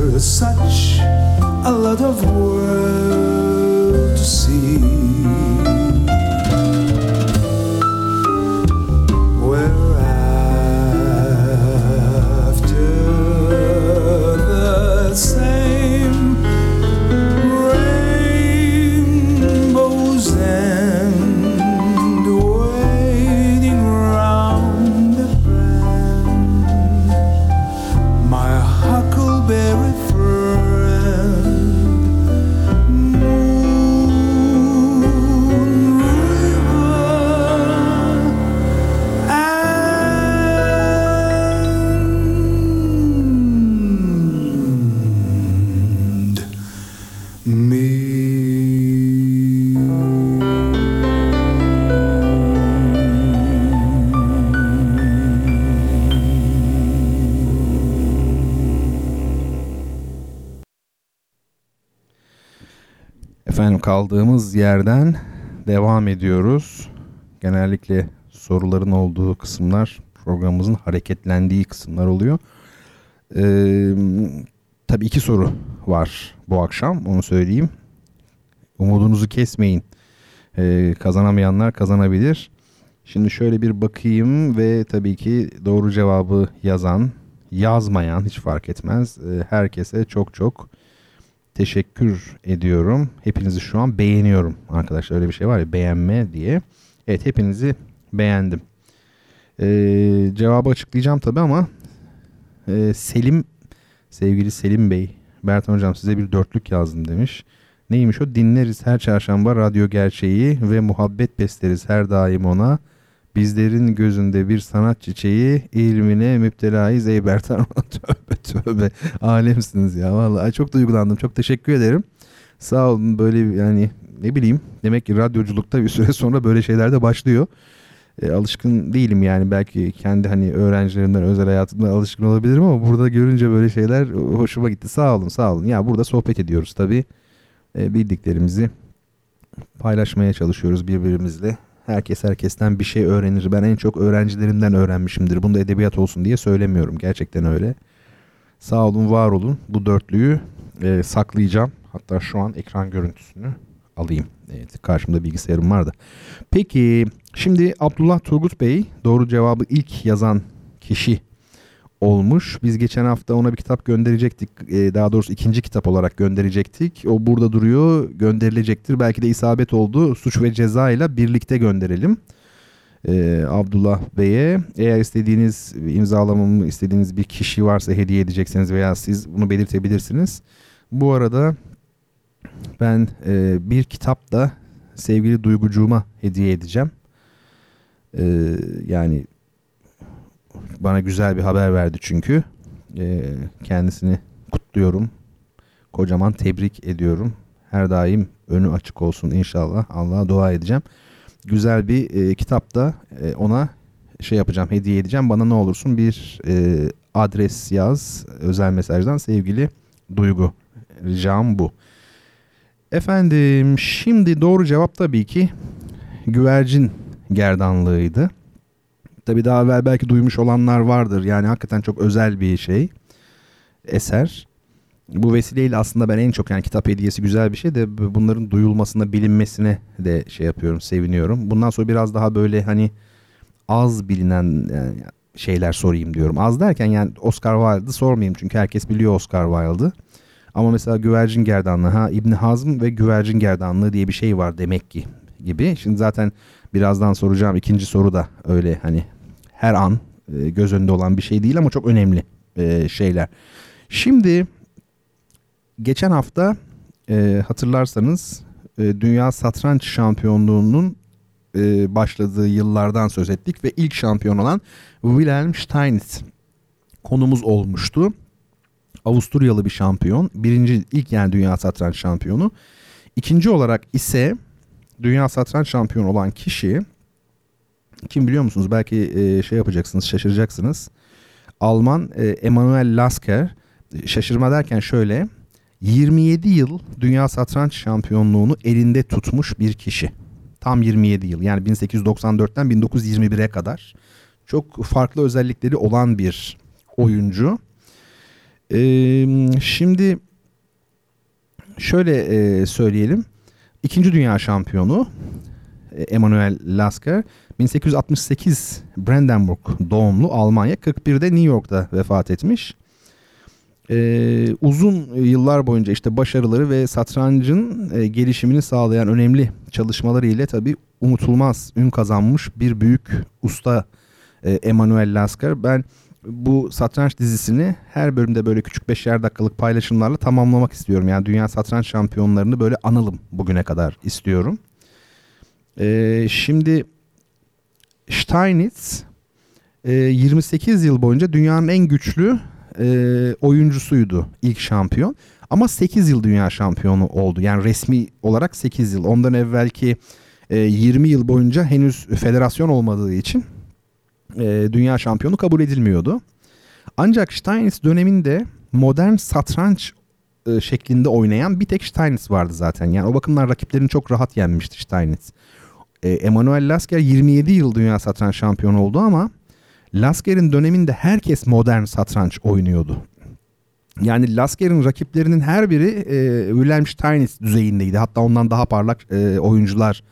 there's such a lot of world to see. We're after the same rainbows and waiting round the bend. My huckleberry kaldığımız yerden devam ediyoruz. Genellikle soruların olduğu kısımlar programımızın hareketlendiği kısımlar oluyor. Ee, tabii iki soru var bu akşam, onu söyleyeyim. Umudunuzu kesmeyin. Ee, kazanamayanlar kazanabilir. Şimdi şöyle bir bakayım ve tabii ki doğru cevabı yazan, yazmayan hiç fark etmez. Ee, herkese çok çok teşekkür ediyorum. Hepinizi şu an beğeniyorum arkadaşlar. Öyle bir şey var ya, beğenme diye. Evet, hepinizi beğendim. Ee, cevabı açıklayacağım tabii ama ee, Selim, sevgili Selim Bey, Bertan Hocam size bir dörtlük yazdım demiş. Neymiş o? Dinleriz her çarşamba radyo gerçeği ve muhabbet besleriz her daim ona. Bizlerin gözünde bir sanat çiçeği, ilmine müptelayız ey Bertan Rona. Tövbe tövbe, alemsiniz ya vallahi, çok duygulandım, çok teşekkür ederim. Sağ olun, böyle yani ne bileyim, demek ki radyoculukta bir süre sonra böyle şeyler de başlıyor. E, alışkın değilim yani, belki kendi hani öğrencilerimden, özel hayatımdan alışkın olabilirim ama burada görünce böyle şeyler hoşuma gitti. Sağ olun, sağ olun. Ya burada sohbet ediyoruz tabii, e, bildiklerimizi paylaşmaya çalışıyoruz birbirimizle. Herkes herkesten bir şey öğrenir. Ben en çok öğrencilerimden öğrenmişimdir. Bunu da edebiyat olsun diye söylemiyorum. Gerçekten öyle. Sağ olun, var olun. Bu dörtlüyü e, saklayacağım. Hatta şu an ekran görüntüsünü alayım. Evet, karşımda bilgisayarım var da. Peki, şimdi Abdullah Turgut Bey doğru cevabı ilk yazan kişi olmuş. Biz geçen hafta ona bir kitap gönderecektik. E, daha doğrusu ikinci kitap olarak gönderecektik. O burada duruyor. Gönderilecektir. Belki de isabet oldu. Suç ve Ceza ile birlikte gönderelim. E, Abdullah Bey'e. Eğer istediğiniz, imzalamamı istediğiniz bir kişi varsa hediye edecekseniz veya siz bunu belirtebilirsiniz. Bu arada ben e, bir kitap da sevgili Duygucuğuma hediye edeceğim. E, yani bana güzel bir haber verdi çünkü. E, kendisini kutluyorum. Kocaman tebrik ediyorum. Her daim önü açık olsun inşallah. Allah'a dua edeceğim. Güzel bir e, kitap da e, ona şey yapacağım, hediye edeceğim. Bana ne olursun bir e, adres yaz. Özel mesajdan sevgili Duygu. Ricam bu. Efendim, şimdi doğru cevap tabii ki Güvercin Gerdanlığı'ydı. Tabii daha evvel belki duymuş olanlar vardır. Yani hakikaten çok özel bir şey, eser. Bu vesileyle aslında ben en çok, yani kitap hediyesi güzel bir şey de, bunların duyulmasına, bilinmesine de şey yapıyorum, seviniyorum. Bundan sonra biraz daha böyle hani az bilinen şeyler sorayım diyorum. Az derken yani Oscar Wilde'ı sormayayım çünkü herkes biliyor Oscar Wilde'ı. Ama mesela Güvercin Gerdanlığı, ha İbn Hazm ve Güvercin Gerdanlığı diye bir şey var demek ki gibi. Şimdi zaten birazdan soracağım ikinci soru da öyle hani her an göz önünde olan bir şey değil ama çok önemli şeyler. Şimdi geçen hafta hatırlarsanız Dünya Satranç Şampiyonluğu'nun başladığı yıllardan söz ettik ve ilk şampiyon olan Wilhelm Steinitz konumuz olmuştu. Avusturyalı bir şampiyon, birinci ilk yani Dünya Satranç Şampiyonu. İkinci olarak ise Dünya Satranç Şampiyonu olan kişi kim biliyor musunuz? Belki e, şey yapacaksınız, şaşıracaksınız. Alman e, Emanuel Lasker. Şaşırma derken şöyle, yirmi yedi yıl Dünya Satranç Şampiyonluğunu elinde tutmuş bir kişi. Tam yirmi yedi yıl, yani bin sekiz yüz doksan dörtten bin dokuz yüz yirmi bire kadar çok farklı özellikleri olan bir oyuncu. Ee, şimdi şöyle e, söyleyelim. İkinci Dünya Şampiyonu Emanuel Lasker bin sekiz yüz altmış sekiz Brandenburg doğumlu Almanya, kırk birde New York'ta vefat etmiş. Ee, uzun yıllar boyunca işte başarıları ve satrancın e, gelişimini sağlayan önemli çalışmaları ile tabii unutulmaz ün kazanmış bir büyük usta e, Emanuel Lasker. Ben bu satranç dizisini her bölümde böyle küçük beşer dakikalık paylaşımlarla tamamlamak istiyorum. Yani dünya satranç şampiyonlarını böyle analım bugüne kadar istiyorum. Ee, şimdi Steinitz e, yirmi sekiz yıl boyunca dünyanın en güçlü E, oyuncusuydu ilk şampiyon, ama sekiz yıl dünya şampiyonu oldu, yani resmi olarak sekiz yıl. Ondan evvelki e, yirmi yıl boyunca henüz federasyon olmadığı için e, dünya şampiyonu kabul edilmiyordu. Ancak Steinitz döneminde modern satranç e, şeklinde oynayan bir tek Steinitz vardı zaten, yani o bakımdan rakiplerini çok rahat yenmişti Steinitz. E, Emanuel Lasker yirmi yedi yıl dünya satranç şampiyonu oldu, ama Lasker'in döneminde herkes modern satranç oynuyordu. Yani Lasker'in rakiplerinin her biri e, Wilhelm Steinitz düzeyindeydi. Hatta ondan daha parlak e, oyuncular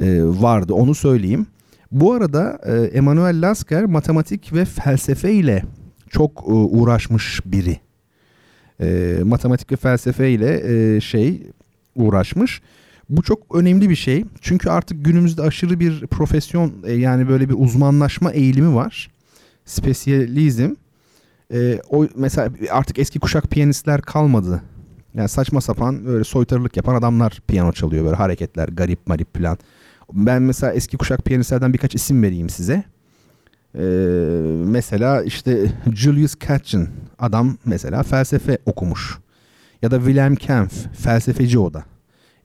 e, vardı. Onu söyleyeyim. Bu arada e, Emanuel Lasker matematik ve felsefe ile çok e, uğraşmış biri. E, matematik ve felsefe ile e, şey uğraşmış. Bu çok önemli bir şey. Çünkü artık günümüzde aşırı bir profesyon, yani böyle bir uzmanlaşma eğilimi var. Spesiyalizm. Ee, o mesela artık eski kuşak piyanistler kalmadı. Yani saçma sapan böyle soytarılık yapan adamlar piyano çalıyor, böyle hareketler garip marip plan. Ben mesela eski kuşak piyanistlerden birkaç isim vereyim size. Ee, mesela işte Julius Katchen, adam mesela felsefe okumuş. Ya da Wilhelm Kempf, felsefeci o da.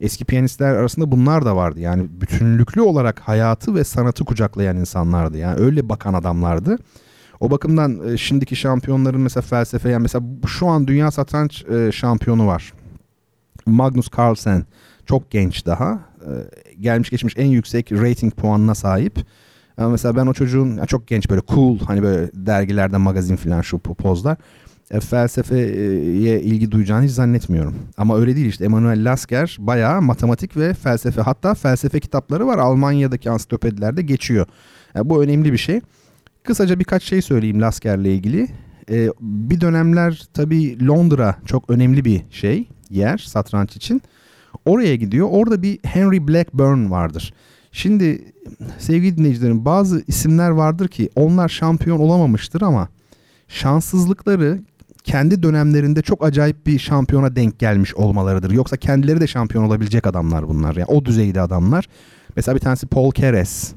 Eski piyanistler arasında bunlar da vardı. Yani bütünlüklü olarak hayatı ve sanatı kucaklayan insanlardı. Yani öyle bakan adamlardı. O bakımdan şimdiki şampiyonların mesela felsefe, yani mesela şu an dünya satranç şampiyonu var. Magnus Carlsen, çok genç daha. Gelmiş geçmiş en yüksek rating puanına sahip. Yani mesela ben o çocuğun, yani çok genç böyle cool, hani böyle dergilerde magazin falan şu pozlar. E, felsefeye ilgi duyacağını hiç zannetmiyorum. Ama öyle değil işte. Emanuel Lasker bayağı matematik ve felsefe. Hatta felsefe kitapları var. Almanya'daki ansiklopedilerde geçiyor. Yani bu önemli bir şey. Kısaca birkaç şey söyleyeyim Lasker'le ilgili. E, bir dönemler tabii Londra çok önemli bir şey. Yer satranç için. Oraya gidiyor. Orada bir Henry Blackburn vardır. Şimdi sevgili dinleyicilerim, bazı isimler vardır ki onlar şampiyon olamamıştır ama şanssızlıkları kendi dönemlerinde çok acayip bir şampiyona denk gelmiş olmalarıdır. Yoksa kendileri de şampiyon olabilecek adamlar bunlar. Yani o düzeyde adamlar. Mesela bir tanesi Paul Keres.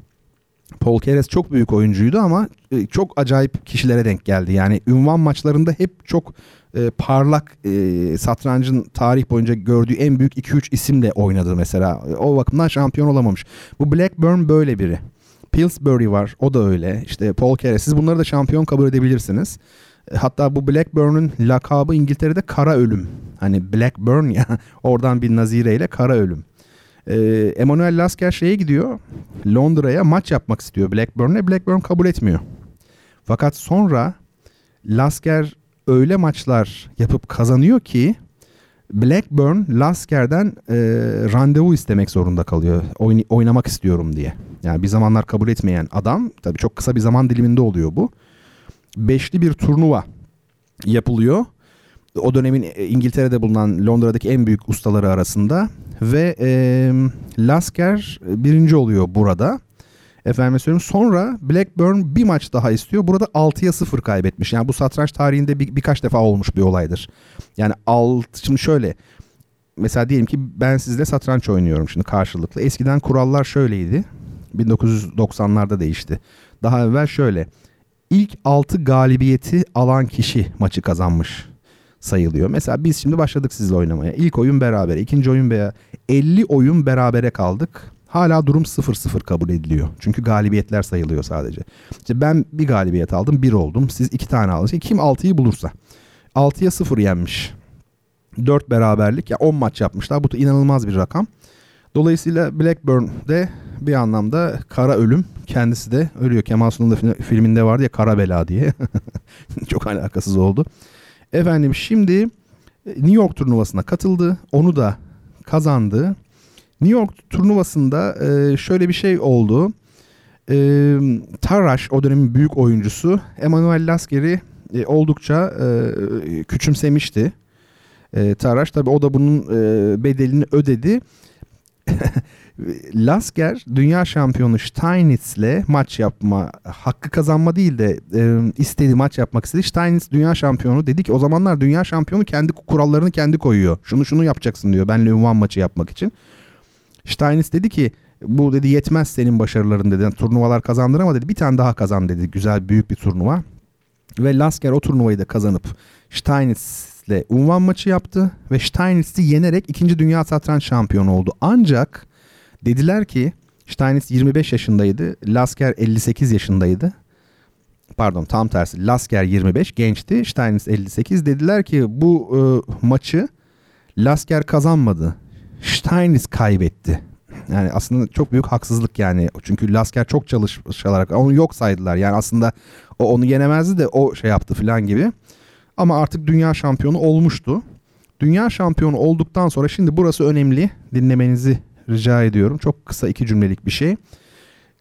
Paul Keres çok büyük oyuncuydu ama çok acayip kişilere denk geldi. Yani ünvan maçlarında hep çok e, parlak e, satrancın tarih boyunca gördüğü en büyük iki üç isimle oynadı mesela. O bakımdan şampiyon olamamış. Bu Blackburn böyle biri. Pillsbury var. O da öyle. İşte Paul Keres. Siz bunları da şampiyon kabul edebilirsiniz. Hatta bu Blackburn'un lakabı İngiltere'de kara ölüm. Hani Blackburn ya, oradan bir nazireyle kara ölüm. Ee, Emanuel Lasker şeye gidiyor, Londra'ya maç yapmak istiyor Blackburn'le. Blackburn kabul etmiyor. Fakat sonra Lasker öyle maçlar yapıp kazanıyor ki Blackburn Lasker'den e, randevu istemek zorunda kalıyor. Oyn- oynamak istiyorum diye. Yani bir zamanlar kabul etmeyen adam, tabii çok kısa bir zaman diliminde oluyor bu. Beşli bir turnuva yapılıyor. O dönemin İngiltere'de bulunan Londra'daki en büyük ustaları arasında. Ve e, Lasker birinci oluyor burada. Efendim söyleyeyim. Sonra Blackburn bir maç daha istiyor. Burada altıya sıfır kaybetmiş. Yani bu satranç tarihinde bir, birkaç defa olmuş bir olaydır. Yani alt, şimdi şöyle. Mesela diyelim ki ben sizle satranç oynuyorum şimdi karşılıklı. Eskiden kurallar şöyleydi. bin dokuz yüz doksanlarda değişti. Daha evvel şöyle. İlk altı galibiyeti alan kişi maçı kazanmış sayılıyor. Mesela biz şimdi başladık sizle oynamaya. İlk oyun berabere, ikinci oyun veya elli oyun berabere kaldık. Hala durum sıfır sıfır kabul ediliyor. Çünkü galibiyetler sayılıyor sadece. İşte ben bir galibiyet aldım, bir oldum. Siz iki tane aldınız. Kim altıyı bulursa. altıya sıfır yenmiş. dört beraberlik, ya yani on maç yapmışlar. Bu da inanılmaz bir rakam. Dolayısıyla Blackburn de bir anlamda kara ölüm. Kendisi de ölüyor. Kemal Sunal'ın da filminde vardı ya Kara Bela diye. Çok alakasız oldu. Efendim şimdi New York turnuvasına katıldı. Onu da kazandı. New York turnuvasında e, şöyle bir şey oldu. E, Tarrasch, o dönemin büyük oyuncusu, Emanuel Lasker'i e, oldukça e, küçümsemişti. E, Tarrasch tabii o da bunun e, bedelini ödedi. Lasker dünya şampiyonu Steinitz'le maç yapma hakkı kazanma değil de e, istedi maç yapmak istedi. Steinitz dünya şampiyonu, dedi ki o zamanlar dünya şampiyonu kendi kurallarını kendi koyuyor. Şunu şunu yapacaksın diyor benle ünvan maçı yapmak için. Steinitz dedi ki bu dedi yetmez senin başarıların dedi. Yani, turnuvalar kazandır ama dedi bir tane daha kazan dedi. Güzel büyük bir turnuva. Ve Lasker o turnuvayı da kazanıp Steinitz'le unvan maçı yaptı ve Steinitz'i yenerek ikinci Dünya Satranç Şampiyonu oldu. Ancak dediler ki Steinitz yirmi beş yaşındaydı. Lasker elli sekiz yaşındaydı. Pardon tam tersi. Lasker yirmi beş gençti. Steinitz elli sekiz. Dediler ki bu e, maçı Lasker kazanmadı. Steinitz kaybetti. Yani aslında çok büyük haksızlık yani. Çünkü Lasker çok çalışarak onu yok saydılar. Yani aslında o onu yenemezdi de o şey yaptı falan gibi. Ama artık dünya şampiyonu olmuştu. Dünya şampiyonu olduktan sonra şimdi burası önemli. Dinlemenizi rica ediyorum. Çok kısa iki cümlelik bir şey.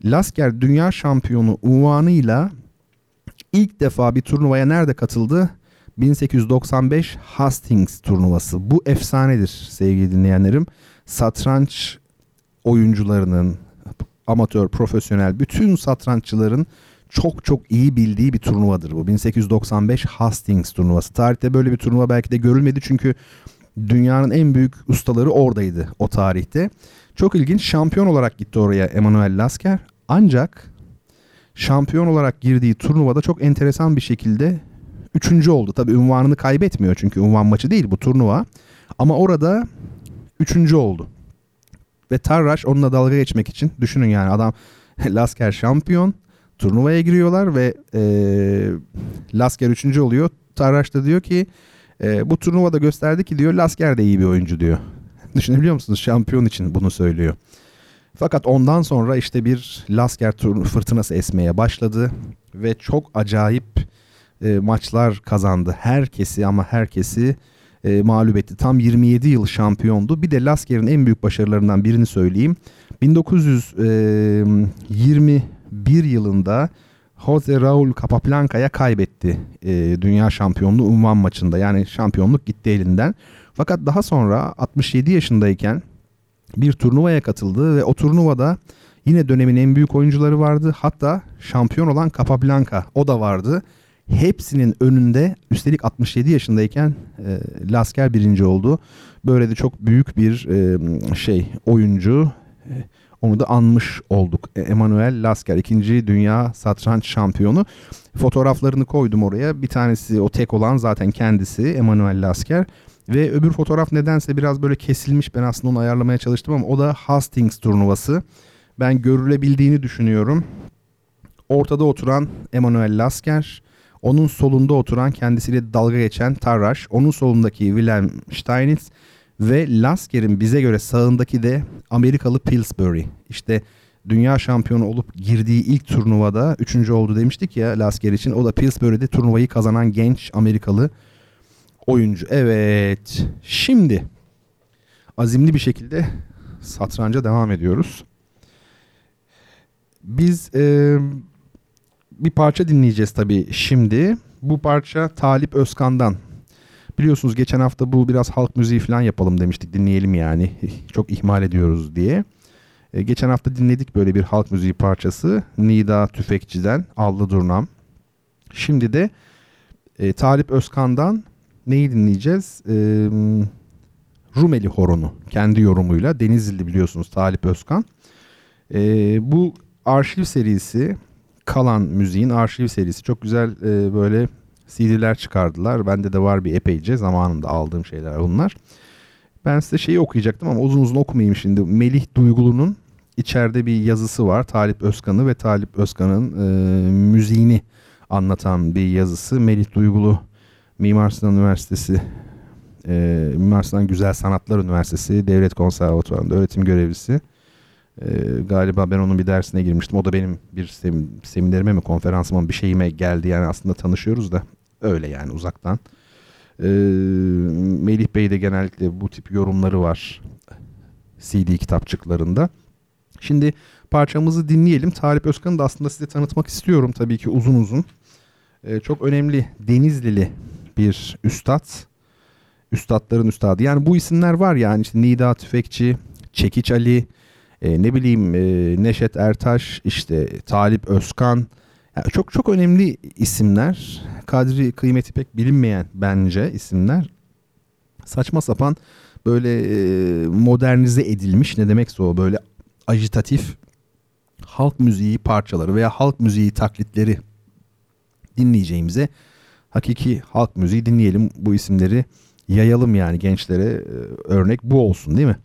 Lasker dünya şampiyonu unvanıyla ilk defa bir turnuvaya nerede katıldı? bin sekiz yüz doksan beş Hastings turnuvası. Bu efsanedir sevgili dinleyenlerim. Satranç oyuncularının, amatör, profesyonel, bütün satranççıların çok çok iyi bildiği bir turnuvadır bu. bin sekiz yüz doksan beş Hastings turnuvası. Tarihte böyle bir turnuva belki de görülmedi çünkü dünyanın en büyük ustaları oradaydı o tarihte. Çok ilginç, şampiyon olarak gitti oraya Emanuel Lasker. Ancak şampiyon olarak girdiği turnuvada çok enteresan bir şekilde üçüncü oldu. Tabii unvanını kaybetmiyor çünkü unvan maçı değil bu turnuva. Ama orada üçüncü oldu. Ve Tarrasch onunla dalga geçmek için, düşünün yani adam Lasker şampiyon, turnuvaya giriyorlar ve ee, Lasker üçüncü oluyor. Tarrasch da diyor ki e, bu turnuvada gösterdi ki diyor Lasker de iyi bir oyuncu diyor. Düşünebiliyor musunuz? Şampiyon için bunu söylüyor. Fakat ondan sonra işte bir Lasker turnu fırtınası esmeye başladı ve çok acayip e, maçlar kazandı. Herkesi ama herkesi E, mağlup etti. Tam yirmi yedi yıl şampiyondu. Bir de Lasker'in en büyük başarılarından birini söyleyeyim. bin dokuz yüz yirmi bir yılında Jose Raul Capabianca'ya kaybetti e, dünya şampiyonluğu unvan maçında. Yani şampiyonluk gitti elinden. Fakat daha sonra altmış yedi yaşındayken bir turnuvaya katıldı ve o turnuvada yine dönemin en büyük oyuncuları vardı. Hatta şampiyon olan Capabianca o da vardı. Hepsinin önünde, üstelik altmış yedi yaşındayken e, Lasker birinci oldu. Böyle de çok büyük bir e, şey oyuncu. E, onu da anmış olduk. E, Emanuel Lasker ikinci Dünya Satranç Şampiyonu. Fotoğraflarını koydum oraya. Bir tanesi o tek olan zaten kendisi Emanuel Lasker. Ve öbür fotoğraf nedense biraz böyle kesilmiş. Ben aslında onu ayarlamaya çalıştım ama o da Hastings turnuvası. Ben görülebildiğini düşünüyorum. Ortada oturan Emanuel Lasker. Onun solunda oturan, kendisiyle dalga geçen Tarrasch, onun solundaki Wilhelm Steinitz ve Lasker'in bize göre sağındaki de Amerikalı Pillsbury. İşte dünya şampiyonu olup girdiği ilk turnuvada üçüncü oldu demiştik ya Lasker için. O da Pillsbury'de turnuvayı kazanan genç Amerikalı oyuncu. Evet, şimdi azimli bir şekilde satranca devam ediyoruz. Biz... Ee, Bir parça dinleyeceğiz tabii şimdi. Bu parça Talip Özkan'dan. Biliyorsunuz geçen hafta bu biraz halk müziği falan yapalım demiştik. Dinleyelim yani. Çok ihmal ediyoruz diye. E, geçen hafta dinledik böyle bir halk müziği parçası. Nida Tüfekçi'den Allı Durnam. Şimdi de e, Talip Özkan'dan neyi dinleyeceğiz? E, Rumeli Horonu. Kendi yorumuyla. Denizli'li biliyorsunuz Talip Özkan. E, bu arşiv serisi... Kalan müziğin arşiv serisi. Çok güzel e, böyle C D'ler çıkardılar. Bende de var bir epeyce. Zamanında aldığım şeyler bunlar. Ben size şeyi okuyacaktım ama uzun uzun okumayayım şimdi. Melih Duygulu'nun içeride bir yazısı var. Talip Özkan'ı ve Talip Özkan'ın e, müziğini anlatan bir yazısı. Melih Duygulu Mimar Sinan Üniversitesi, e, Mimar Sinan Güzel Sanatlar Üniversitesi Devlet Konservatuvarı'nda öğretim görevlisi. Ee, galiba ben onun bir dersine girmiştim. O da benim bir sem- seminerime mi konferansıma mı bir şeyime geldi. Yani aslında tanışıyoruz da öyle yani uzaktan. Ee, Melih Bey'de genellikle bu tip yorumları var C D kitapçıklarında. Şimdi parçamızı dinleyelim. Talip Özkan'ı da aslında size tanıtmak istiyorum tabii ki uzun uzun. Ee, çok önemli Denizlili bir üstad. Üstadların üstadı. Yani bu isimler var yani işte Nida Tüfekçi, Çekiç Ali, e, ne bileyim e, Neşet Ertaş, işte Talip Özkan. Yani çok çok önemli isimler. Kadri kıymeti pek bilinmeyen bence isimler. Saçma sapan böyle e, modernize edilmiş, ne demekse o, böyle ajitatif halk müziği parçaları veya halk müziği taklitleri dinleyeceğimize hakiki halk müziği dinleyelim. Bu isimleri yayalım yani gençlere, e, örnek bu olsun değil mi?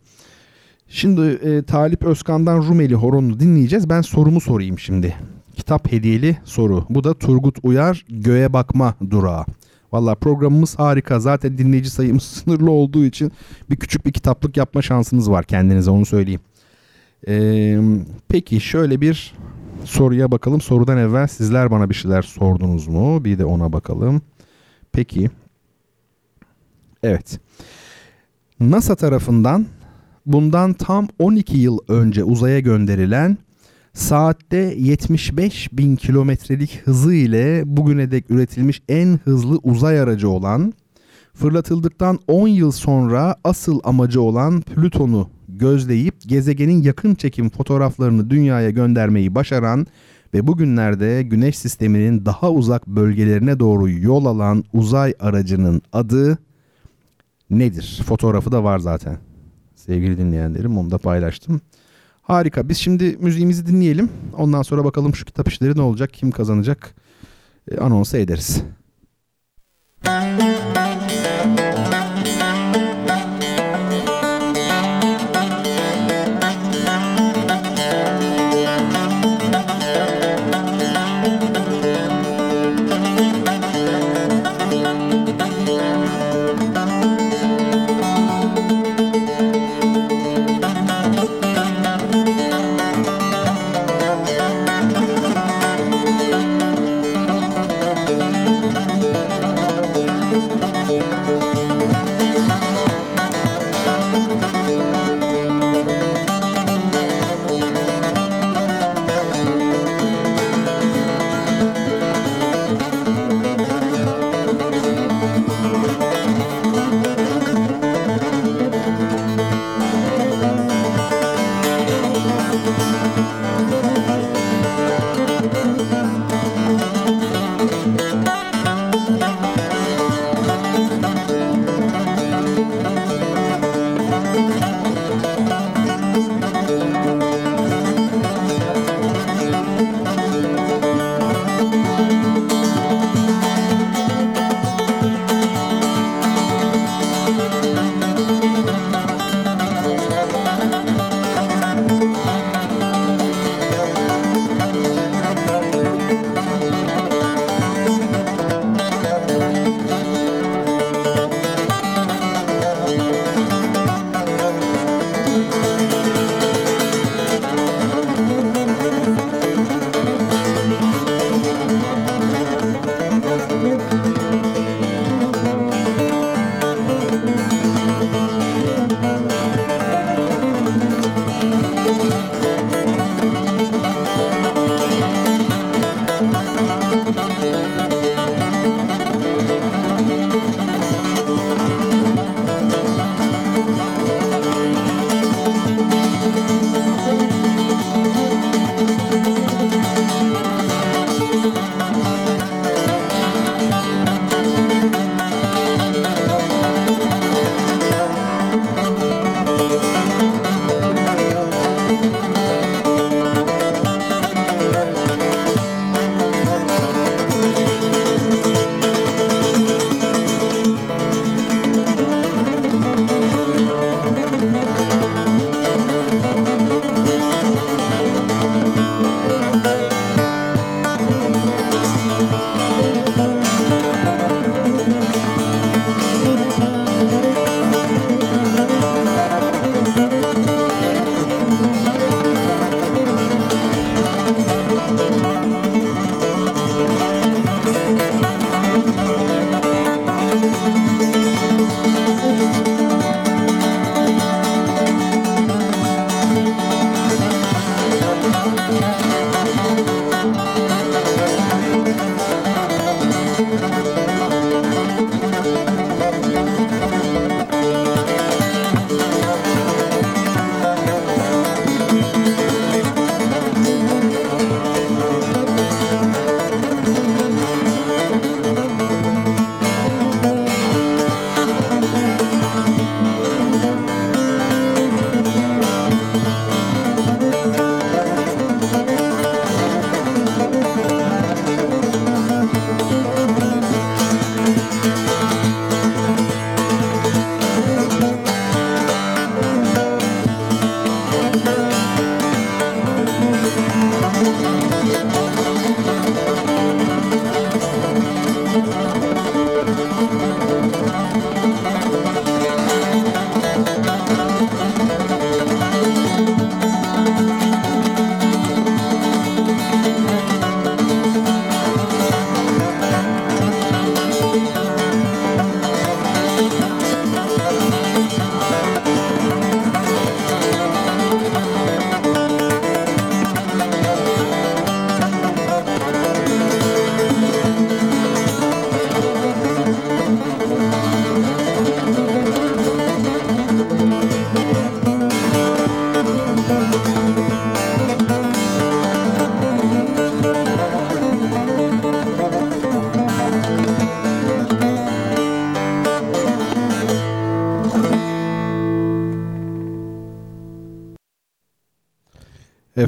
Şimdi e, Talip Özkan'dan Rumeli Horonu dinleyeceğiz. Ben sorumu sorayım şimdi. Kitap hediyeli soru. Bu da Turgut Uyar, Göğe Bakma Durağı. Valla programımız harika. Zaten dinleyici sayımız sınırlı olduğu için bir küçük bir kitaplık yapma şansınız var kendinize, onu söyleyeyim. Ee, peki şöyle bir soruya bakalım. Sorudan evvel sizler bana bir şeyler sordunuz mu? Bir de ona bakalım. Peki. Evet. NASA tarafından bundan tam on iki yıl önce uzaya gönderilen, saatte yetmiş beş bin kilometrelik hızı ile bugüne dek üretilmiş en hızlı uzay aracı olan, fırlatıldıktan on yıl sonra asıl amacı olan Plüton'u gözleyip gezegenin yakın çekim fotoğraflarını dünyaya göndermeyi başaran ve bugünlerde Güneş sisteminin daha uzak bölgelerine doğru yol alan uzay aracının adı nedir? Fotoğrafı da var zaten. Sevgili dinleyenlerim, onu da paylaştım. Harika. Biz şimdi müziğimizi dinleyelim. Ondan sonra bakalım şu kitap işleri ne olacak, kim kazanacak e, anonsu ederiz.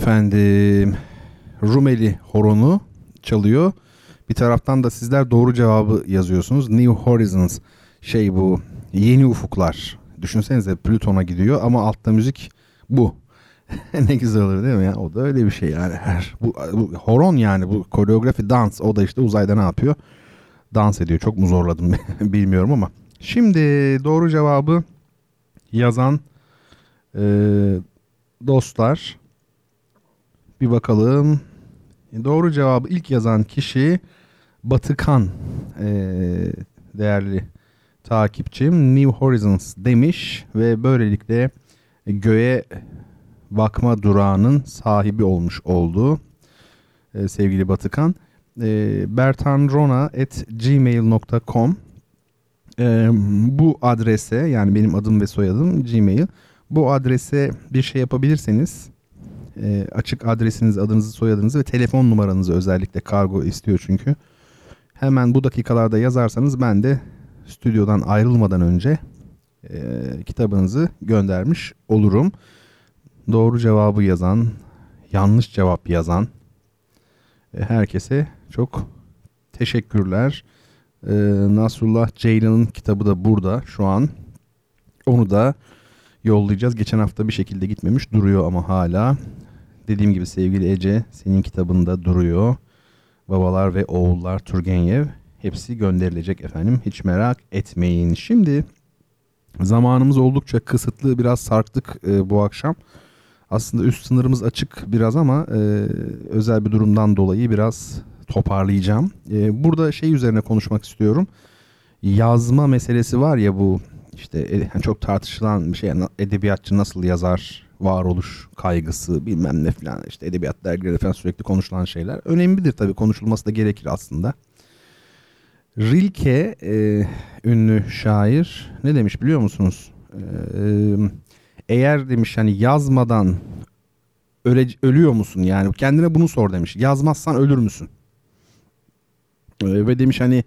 Efendim, Rumeli horonu çalıyor. Bir taraftan da sizler doğru cevabı yazıyorsunuz. New Horizons, şey bu, yeni ufuklar. Düşünsenize, Plüton'a gidiyor ama altta müzik bu. Ne güzel olur değil mi ya? O da öyle bir şey yani. Bu, bu horon yani, bu koreografi, dans. O da işte uzayda ne yapıyor? Dans ediyor. Çok mu zorladım bilmiyorum ama. Şimdi doğru cevabı yazan e, dostlar, bir bakalım. Doğru cevabı ilk yazan kişi Batıkan, e, değerli takipçim, New Horizons demiş ve böylelikle Göğe Bakma Durağı'nın sahibi olmuş oldu e, sevgili Batıkan. E, Bertan Rona at gmail nokta com e, bu adrese, yani benim adım ve soyadım Gmail, bu adrese bir şey yapabilirseniz, e, açık adresinizi, adınızı, soyadınızı ve telefon numaranızı, özellikle kargo istiyor çünkü, hemen bu dakikalarda yazarsanız ben de stüdyodan ayrılmadan önce e, kitabınızı göndermiş olurum. Doğru cevabı yazan, yanlış cevap yazan e, herkese çok teşekkürler. E, Nasrullah Ceylan'ın kitabı da burada şu an. Onu da yollayacağız. Geçen hafta bir şekilde gitmemiş, duruyor ama hala. Dediğim gibi sevgili Ece, senin kitabında duruyor. Babalar ve Oğullar Turgenev. Hepsi gönderilecek efendim. Hiç merak etmeyin. Şimdi zamanımız oldukça kısıtlı. Biraz sarktık e, bu akşam. Aslında üst sınırımız açık biraz ama e, özel bir durumdan dolayı biraz toparlayacağım. E, burada şey üzerine konuşmak istiyorum. Yazma meselesi var ya, bu işte çok tartışılan bir şey. Edebiyatçı nasıl yazar, varoluş kaygısı bilmem ne falan, işte edebiyat dergileri falan sürekli konuşulan şeyler. Önemlidir tabii, konuşulması da gerekir aslında. Rilke e, ünlü şair ne demiş biliyor musunuz? E, eğer demiş hani yazmadan öle, ölüyor musun? Yani kendine bunu sor demiş. Yazmazsan ölür müsün? E, ve demiş hani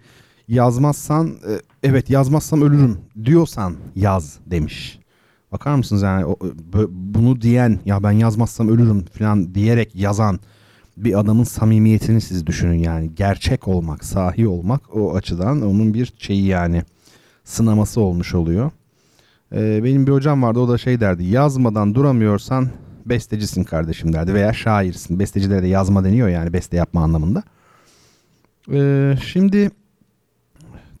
yazmazsan e, evet yazmazsam ölürüm diyorsan yaz demiş. Bakar mısınız yani o, bunu diyen, ya ben yazmazsam ölürüm falan diyerek yazan bir adamın samimiyetini siz düşünün yani. Gerçek olmak, sahi olmak o açıdan onun bir şeyi yani, sınaması olmuş oluyor. Ee, benim bir hocam vardı, o da şey derdi, yazmadan duramıyorsan bestecisin kardeşim derdi veya şairsin. Bestecilere de yazma deniyor yani, beste yapma anlamında. Ee, şimdi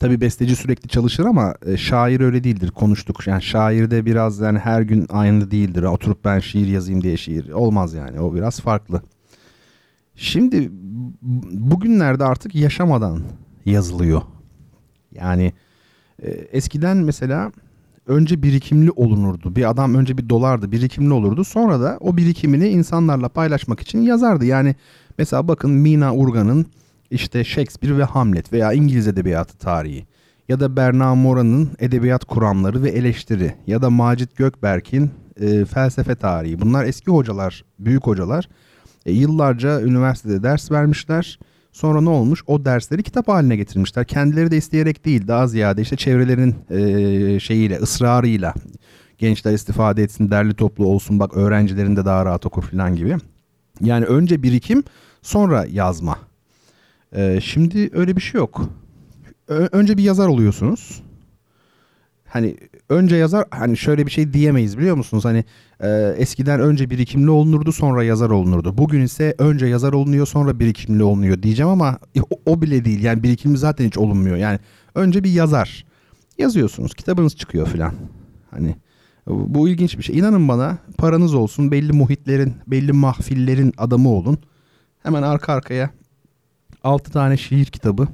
tabii besteci sürekli çalışır ama şair öyle değildir, konuştuk. Yani şairde biraz yani her gün aynı değildir. Oturup ben şiir yazayım diye şiir olmaz yani, o biraz farklı. Şimdi bugünlerde artık yaşamadan yazılıyor. Yani e, eskiden mesela önce birikimli olunurdu. Bir adam önce bir dolardı, birikimli olurdu. Sonra da o birikimini insanlarla paylaşmak için yazardı. Yani mesela bakın Mina Urgan'ın işte Shakespeare ve Hamlet veya İngiliz Edebiyatı Tarihi ya da Berna Mora'nın Edebiyat Kuramları ve Eleştiri ya da Macit Gökberk'in e, Felsefe Tarihi. Bunlar eski hocalar, büyük hocalar. E, yıllarca üniversitede ders vermişler. Sonra ne olmuş? O dersleri kitap haline getirmişler. Kendileri de isteyerek değil, daha ziyade işte çevrelerinin e, şeyiyle, ısrarıyla, gençler istifade etsin, derli toplu olsun, bak öğrencilerin de daha rahat okur falan gibi. Yani önce birikim, sonra yazma. E, şimdi öyle bir şey yok. Ö- önce bir yazar oluyorsunuz. Hani önce yazar, hani şöyle bir şey diyemeyiz biliyor musunuz? Hani e, eskiden önce birikimli olunurdu, sonra yazar olunurdu. Bugün ise önce yazar olunuyor, sonra birikimli olunuyor diyeceğim ama o, o bile değil. Yani birikimli zaten hiç olunmuyor. Yani önce bir yazar yazıyorsunuz, kitabınız çıkıyor filan. Hani bu ilginç bir şey. İnanın bana, paranız olsun, belli muhitlerin, belli mahfillerin adamı olun. Hemen arka arkaya altı tane şiir kitabı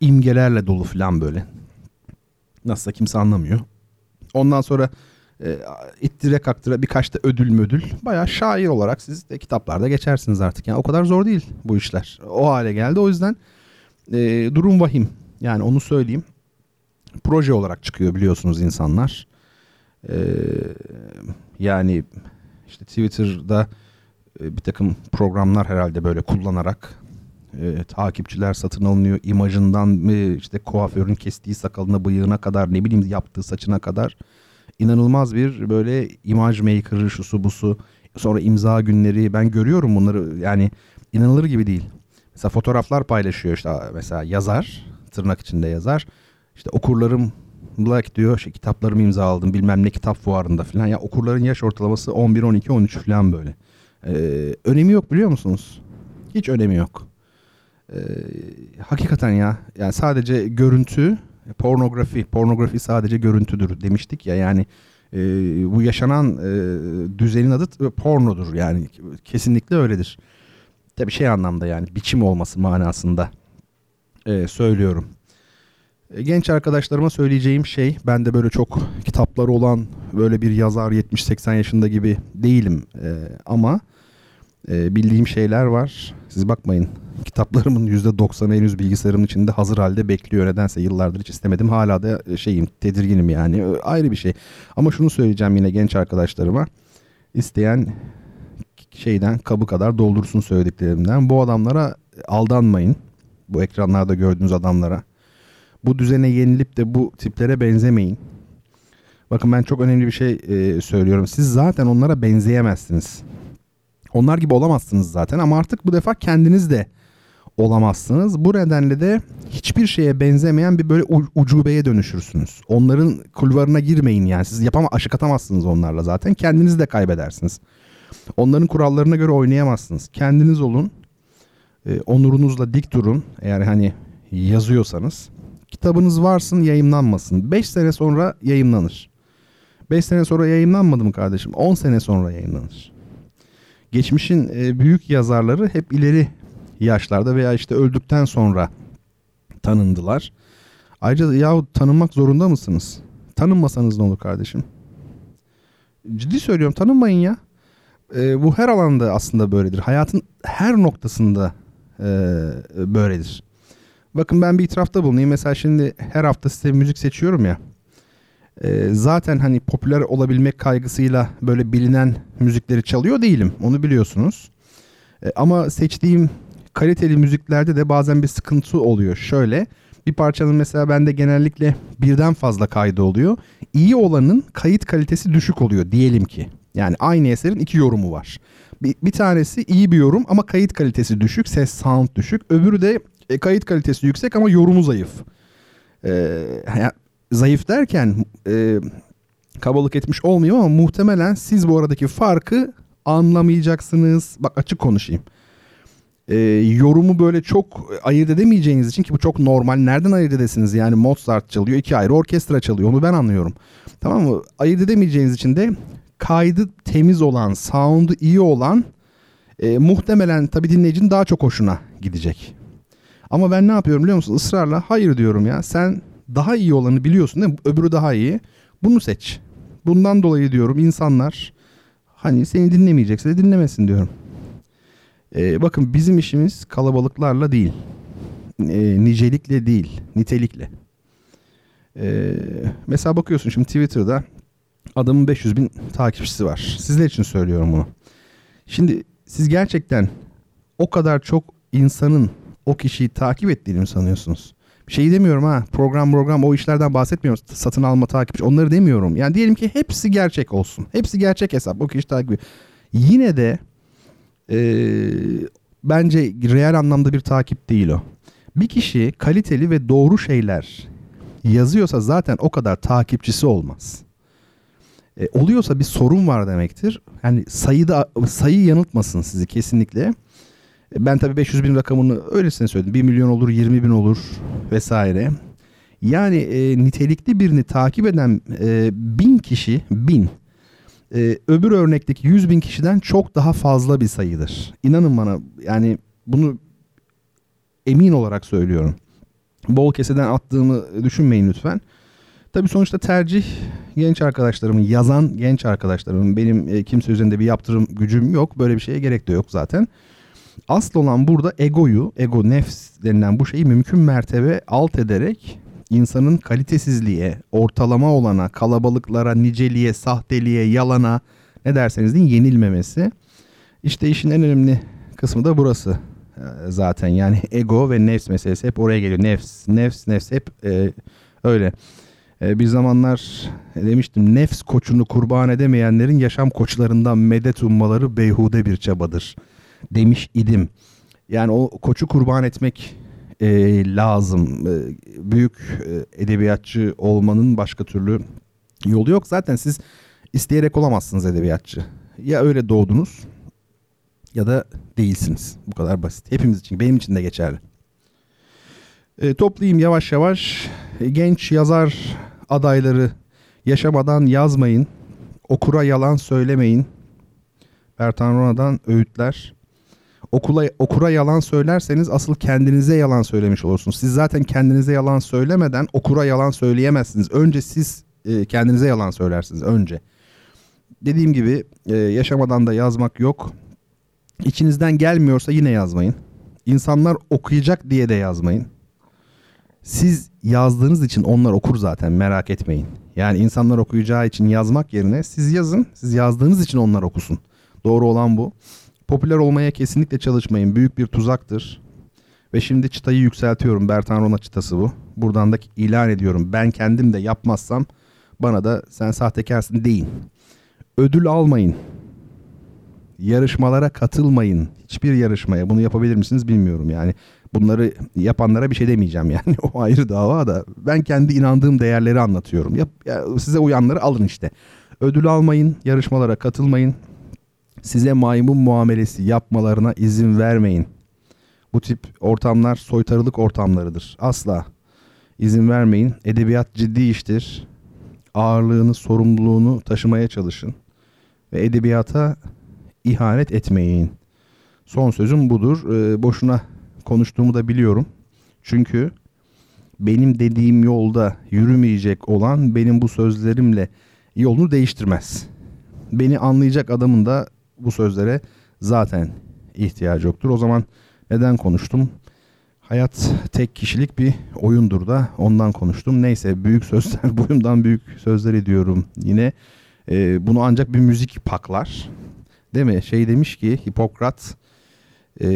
imgelerle dolu filan böyle. Nasılsa kimse anlamıyor. Ondan sonra e, ittire kaktıra birkaç da ödül mödül. Bayağı şair olarak siz de kitaplarda geçersiniz artık. Yani o kadar zor değil bu işler. O hale geldi. O yüzden e, durum vahim. Yani onu söyleyeyim. Proje olarak çıkıyor biliyorsunuz insanlar. E, yani işte Twitter'da e, bir takım programlar herhalde böyle kullanarak... E, takipçiler satın alınıyor, imajından e, işte kuaförün kestiği sakalına, bıyığına kadar, ne bileyim yaptığı saçına kadar inanılmaz bir böyle imaj maker'ı, şusu busu, sonra imza günleri, ben görüyorum bunları, yani inanılır gibi değil. Mesela fotoğraflar paylaşıyor işte, mesela yazar, tırnak içinde yazar, işte okurlarımla diyor işte kitaplarımı imzaladım bilmem ne kitap fuarında falan. Ya okurların yaş ortalaması on bir, on iki, on üç falan böyle. Ee, önemi yok biliyor musunuz? Hiç önemi yok. Ee, hakikaten ya, yani sadece görüntü, pornografi, pornografi sadece görüntüdür demiştik ya, yani e, bu yaşanan e, düzenin adı pornodur yani, kesinlikle öyledir. Tabii şey anlamda, yani biçim olması manasında e, söylüyorum. E, genç arkadaşlarıma söyleyeceğim şey, ben de böyle çok kitapları olan böyle bir yazar yetmiş seksen yaşında gibi değilim e, ama e, bildiğim şeyler var. Siz bakmayın, kitaplarımın yüzde doksanı henüz bilgisayarımın içinde hazır halde bekliyor. Nedense yıllardır hiç istemedim. Hala da şeyim, tedirginim yani. Ayrı bir şey. Ama şunu söyleyeceğim yine genç arkadaşlarıma. İsteyen şeyden kabı kadar doldursun söylediklerimden. Bu adamlara aldanmayın. Bu ekranlarda gördüğünüz adamlara. Bu düzene yenilip de bu tiplere benzemeyin. Bakın ben çok önemli bir şey e, söylüyorum. Siz zaten onlara benzeyemezsiniz. Onlar gibi olamazsınız zaten, ama artık bu defa kendiniz de olamazsınız. Bu nedenle de hiçbir şeye benzemeyen bir böyle ucubeye dönüşürsünüz. Onların kulvarına girmeyin yani. Siz yapama, aşık atamazsınız onlarla zaten. Kendinizi de kaybedersiniz. Onların kurallarına göre oynayamazsınız. Kendiniz olun. E, onurunuzla dik durun. Eğer hani yazıyorsanız. Kitabınız varsın, yayımlanmasın. beş sene sonra yayımlanır. beş sene sonra yayımlanmadı mı kardeşim? on sene sonra yayımlanır. Geçmişin e, büyük yazarları hep ileri yaşlarda veya işte öldükten sonra tanındılar. Ayrıca yahu tanınmak zorunda mısınız? Tanınmasanız ne olur kardeşim? Ciddi söylüyorum, tanınmayın ya. E, bu her alanda aslında böyledir. Hayatın her noktasında e, böyledir. Bakın ben bir itirafta bulunayım. Mesela şimdi her hafta size müzik seçiyorum ya. E, zaten hani popüler olabilmek kaygısıyla böyle bilinen müzikleri çalıyor değilim. Onu biliyorsunuz. E, ama seçtiğim kaliteli müziklerde de bazen bir sıkıntı oluyor. Şöyle bir parçanın mesela bende genellikle birden fazla kaydı oluyor. İyi olanın kayıt kalitesi düşük oluyor diyelim ki. Yani aynı eserin iki yorumu var. Bir, bir tanesi iyi bir yorum ama kayıt kalitesi düşük, ses sound düşük. Öbürü de e, kayıt kalitesi yüksek ama yorumu zayıf. Eee... Yani zayıf derken e, kabalık etmiş olmuyor ama muhtemelen siz bu aradaki farkı anlamayacaksınız. Bak açık konuşayım. E, yorumu böyle çok ayırt edemeyeceğiniz için, ki bu çok normal. Nereden ayırt edesiniz? Yani Mozart çalıyor, iki ayrı orkestra çalıyor. Onu ben anlıyorum. Tamam mı? Ayırt edemeyeceğiniz için de kaydı temiz olan, sound'u iyi olan e, muhtemelen tabii dinleyicinin daha çok hoşuna gidecek. Ama ben ne yapıyorum biliyor musun? Israrla hayır diyorum ya. Sen daha iyi olanı biliyorsun değil mi? Öbürü daha iyi. Bunu seç. Bundan dolayı diyorum insanlar hani seni dinlemeyecekse de dinlemesin diyorum. Ee, bakın bizim işimiz kalabalıklarla değil. Ee, nicelikle değil. Nitelikle. Ee, mesela bakıyorsun şimdi Twitter'da adamın beş yüz bin takipçisi var. Sizler için söylüyorum bunu. Şimdi siz gerçekten o kadar çok insanın o kişiyi takip ettiğini mi sanıyorsunuz? Şey demiyorum ha, program program o işlerden bahsetmiyorum. Satın alma, takipçi, onları demiyorum. Yani diyelim ki hepsi gerçek olsun. Hepsi gerçek hesap. O kişi takip ediyor. Yine de e, bence real anlamda bir takip değil o. Bir kişi kaliteli ve doğru şeyler yazıyorsa zaten o kadar takipçisi olmaz. E, oluyorsa bir sorun var demektir. Yani sayıda, sayı yanıltmasın sizi kesinlikle. Ben tabii beş yüz bin rakamını öylesine söyledim. bir milyon olur, yirmi bin olur vesaire. Yani e, nitelikli birini takip eden e, bin kişi, bin. E, öbür örnekteki yüz bin kişiden çok daha fazla bir sayıdır. İnanın bana, yani bunu emin olarak söylüyorum. Bol keseden attığımı düşünmeyin lütfen. Tabii sonuçta tercih genç arkadaşlarımın, yazan genç arkadaşlarımın. Benim e, kimse üzerinde bir yaptırım gücüm yok. Böyle bir şeye gerek de yok zaten. Asıl olan burada egoyu, ego nefs denilen bu şeyi mümkün mertebe alt ederek insanın kalitesizliğe, ortalama olana, kalabalıklara, niceliğe, sahteliğe, yalana, ne derseniz deyin, yenilmemesi. İşte işin en önemli kısmı da burası zaten. Yani ego ve nefs meselesi hep oraya geliyor. Nefs, nefs, nefs hep e, öyle. E, bir zamanlar demiştim, nefs koçunu kurban edemeyenlerin yaşam koçlarından medet ummaları beyhude bir çabadır demiş idim. Yani o koçu kurban etmek e, lazım. E, büyük e, edebiyatçı olmanın başka türlü yolu yok. Zaten siz isteyerek olamazsınız edebiyatçı. Ya öyle doğdunuz ya da değilsiniz. Bu kadar basit. Hepimiz için, benim için de geçerli. E, toplayayım yavaş yavaş. E, genç yazar adayları: yaşamadan yazmayın, okura yalan söylemeyin. Bertan Rona'dan öğütler. Okula, okura yalan söylerseniz asıl kendinize yalan söylemiş olursunuz. Siz zaten kendinize yalan söylemeden okura yalan söyleyemezsiniz. Önce siz e, kendinize yalan söylersiniz. Önce. Dediğim gibi e, yaşamadan da yazmak yok. İçinizden gelmiyorsa yine yazmayın. İnsanlar okuyacak diye de yazmayın. Siz yazdığınız için onlar okur zaten, merak etmeyin. Yani insanlar okuyacağı için yazmak yerine siz yazın. Siz yazdığınız için onlar okusun. Doğru olan bu. Popüler olmaya kesinlikle çalışmayın. Büyük bir tuzaktır. Ve şimdi çıtayı yükseltiyorum. Bertan Rona çıtası bu. Buradan da ilan ediyorum. Ben kendim de yapmazsam bana da sen sahtekarsın deyin. Ödül almayın. Yarışmalara katılmayın. Hiçbir yarışmaya. Bunu yapabilir misiniz bilmiyorum yani. Bunları yapanlara bir şey demeyeceğim yani. O ayrı dava da. Ben kendi inandığım değerleri anlatıyorum. Yap, ya size uyanları alın işte. Ödül almayın. Yarışmalara katılmayın. Size maymun muamelesi yapmalarına izin vermeyin. Bu tip ortamlar soytarılık ortamlarıdır. Asla izin vermeyin. Edebiyat ciddi iştir. Ağırlığını, sorumluluğunu taşımaya çalışın. Ve edebiyata ihanet etmeyin. Son sözüm budur. E, boşuna konuştuğumu da biliyorum. Çünkü benim dediğim yolda yürümeyecek olan benim bu sözlerimle yolunu değiştirmez. Beni anlayacak adamın da bu sözlere zaten ihtiyacı yoktur. O zaman neden konuştum? Hayat tek kişilik bir oyundur da ondan konuştum. Neyse, büyük sözler, boyumdan büyük sözler ediyorum yine. E, bunu ancak bir müzik paklar. Değil mi? Şey demiş ki Hipokrat, e,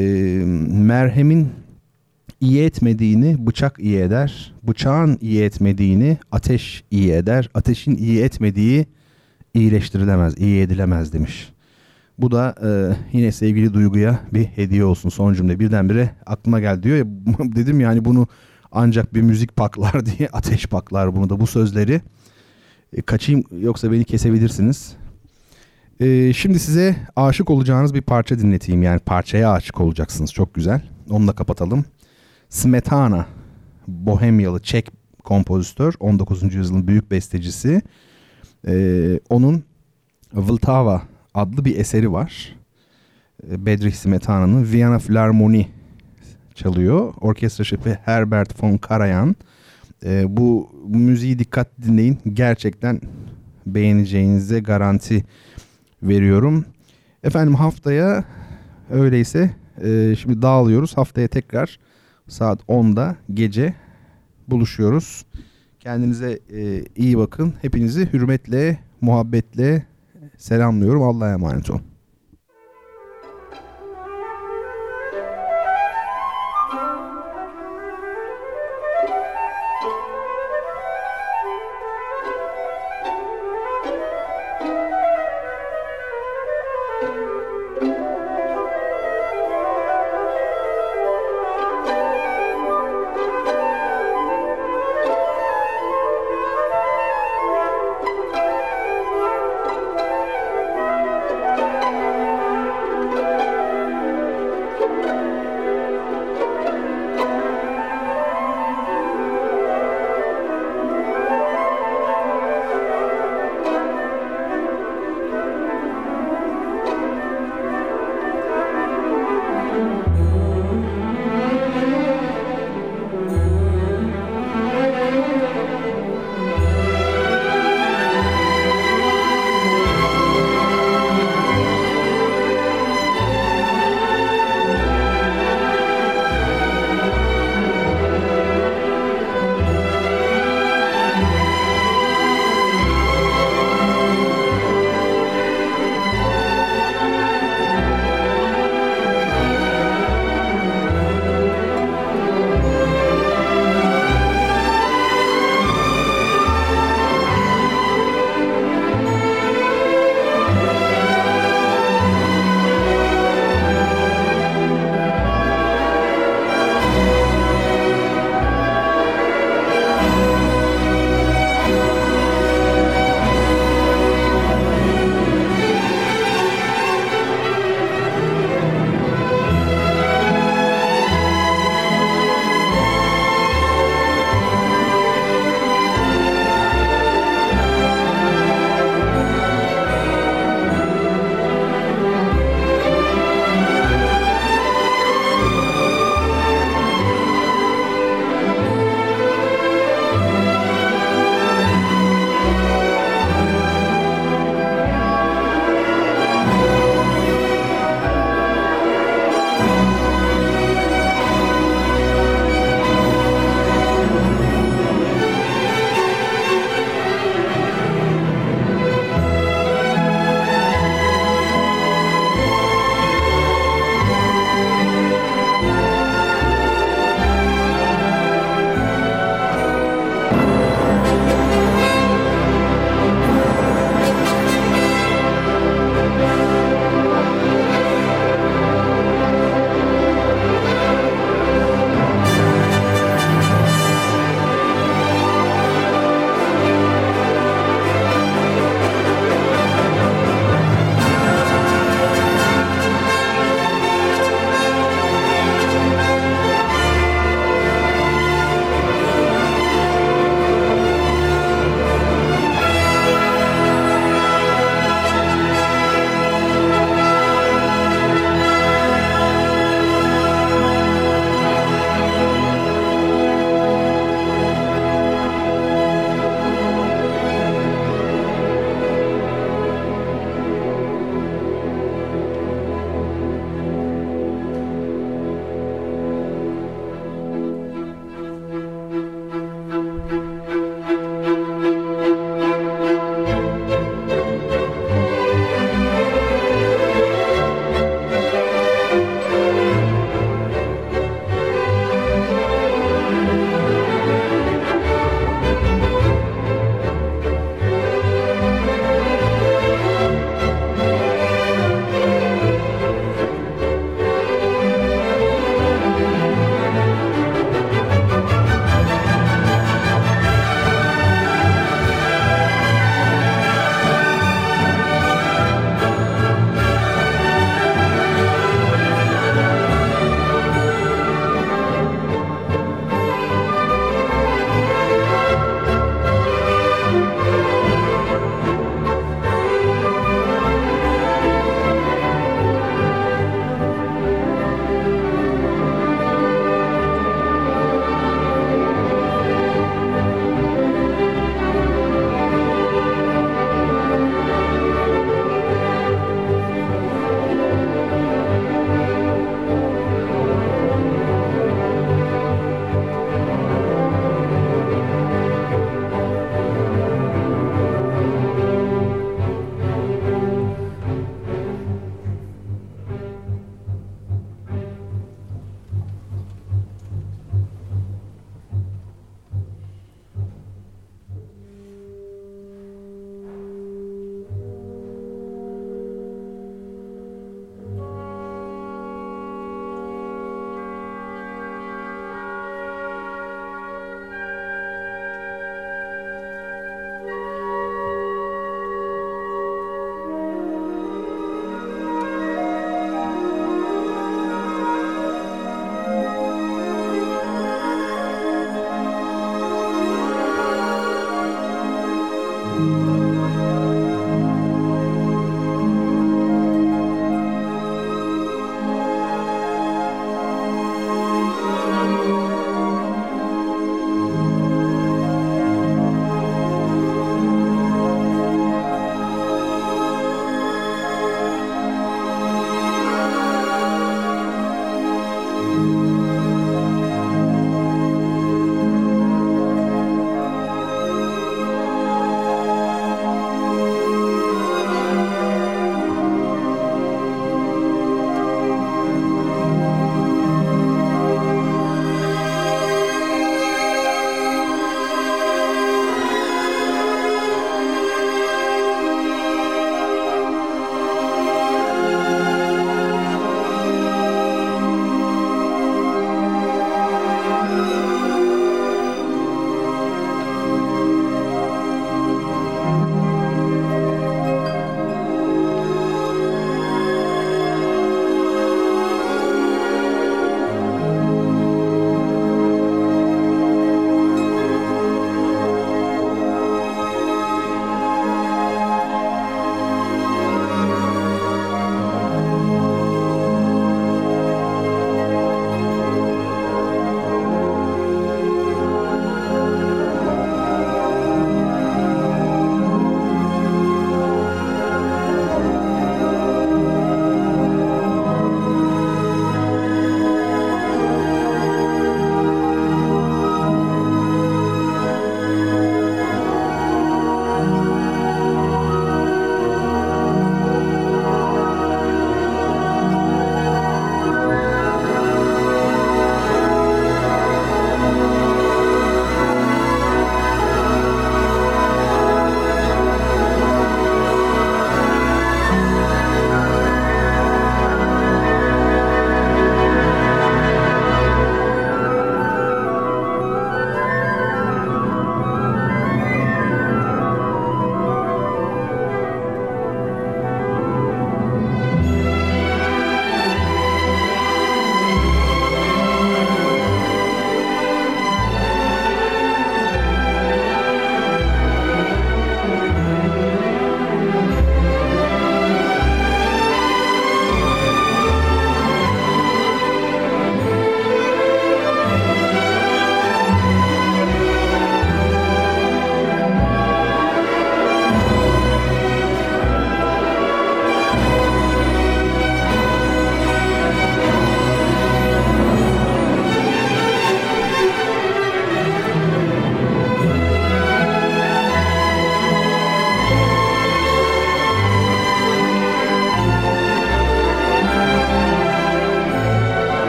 merhemin iyi etmediğini bıçak iyi eder, bıçağın iyi etmediğini ateş iyi eder, ateşin iyi etmediği iyileştirilemez, iyi edilemez demiş. Bu da e, yine sevgili Duygu'ya bir hediye olsun. Son cümle birdenbire aklıma geldi diyor ya, dedim yani bunu ancak bir müzik paklar diye, ateş paklar bunu da, bu sözleri. E, kaçayım yoksa beni kesebilirsiniz. Ee, şimdi size aşık olacağınız bir parça dinleteyim. Yani parçaya aşık olacaksınız. Çok güzel. Onunla kapatalım. Smetana, Bohemyalı Çek kompozitör, on dokuzuncu yüzyılın büyük bestecisi. Ee, onun Vltava adlı bir eseri var. Bedrich Smetana'nın Viyana Filarmoni çalıyor. Orkestra şefi Herbert von Karajan. Ee, bu müziği dikkatli dinleyin. Gerçekten beğeneceğinize garanti veriyorum. Efendim haftaya öyleyse e, şimdi dağılıyoruz. Haftaya tekrar saat onda gece buluşuyoruz. Kendinize e, iyi bakın. Hepinizi hürmetle, muhabbetle selamlıyorum. Allah'a emanet olun.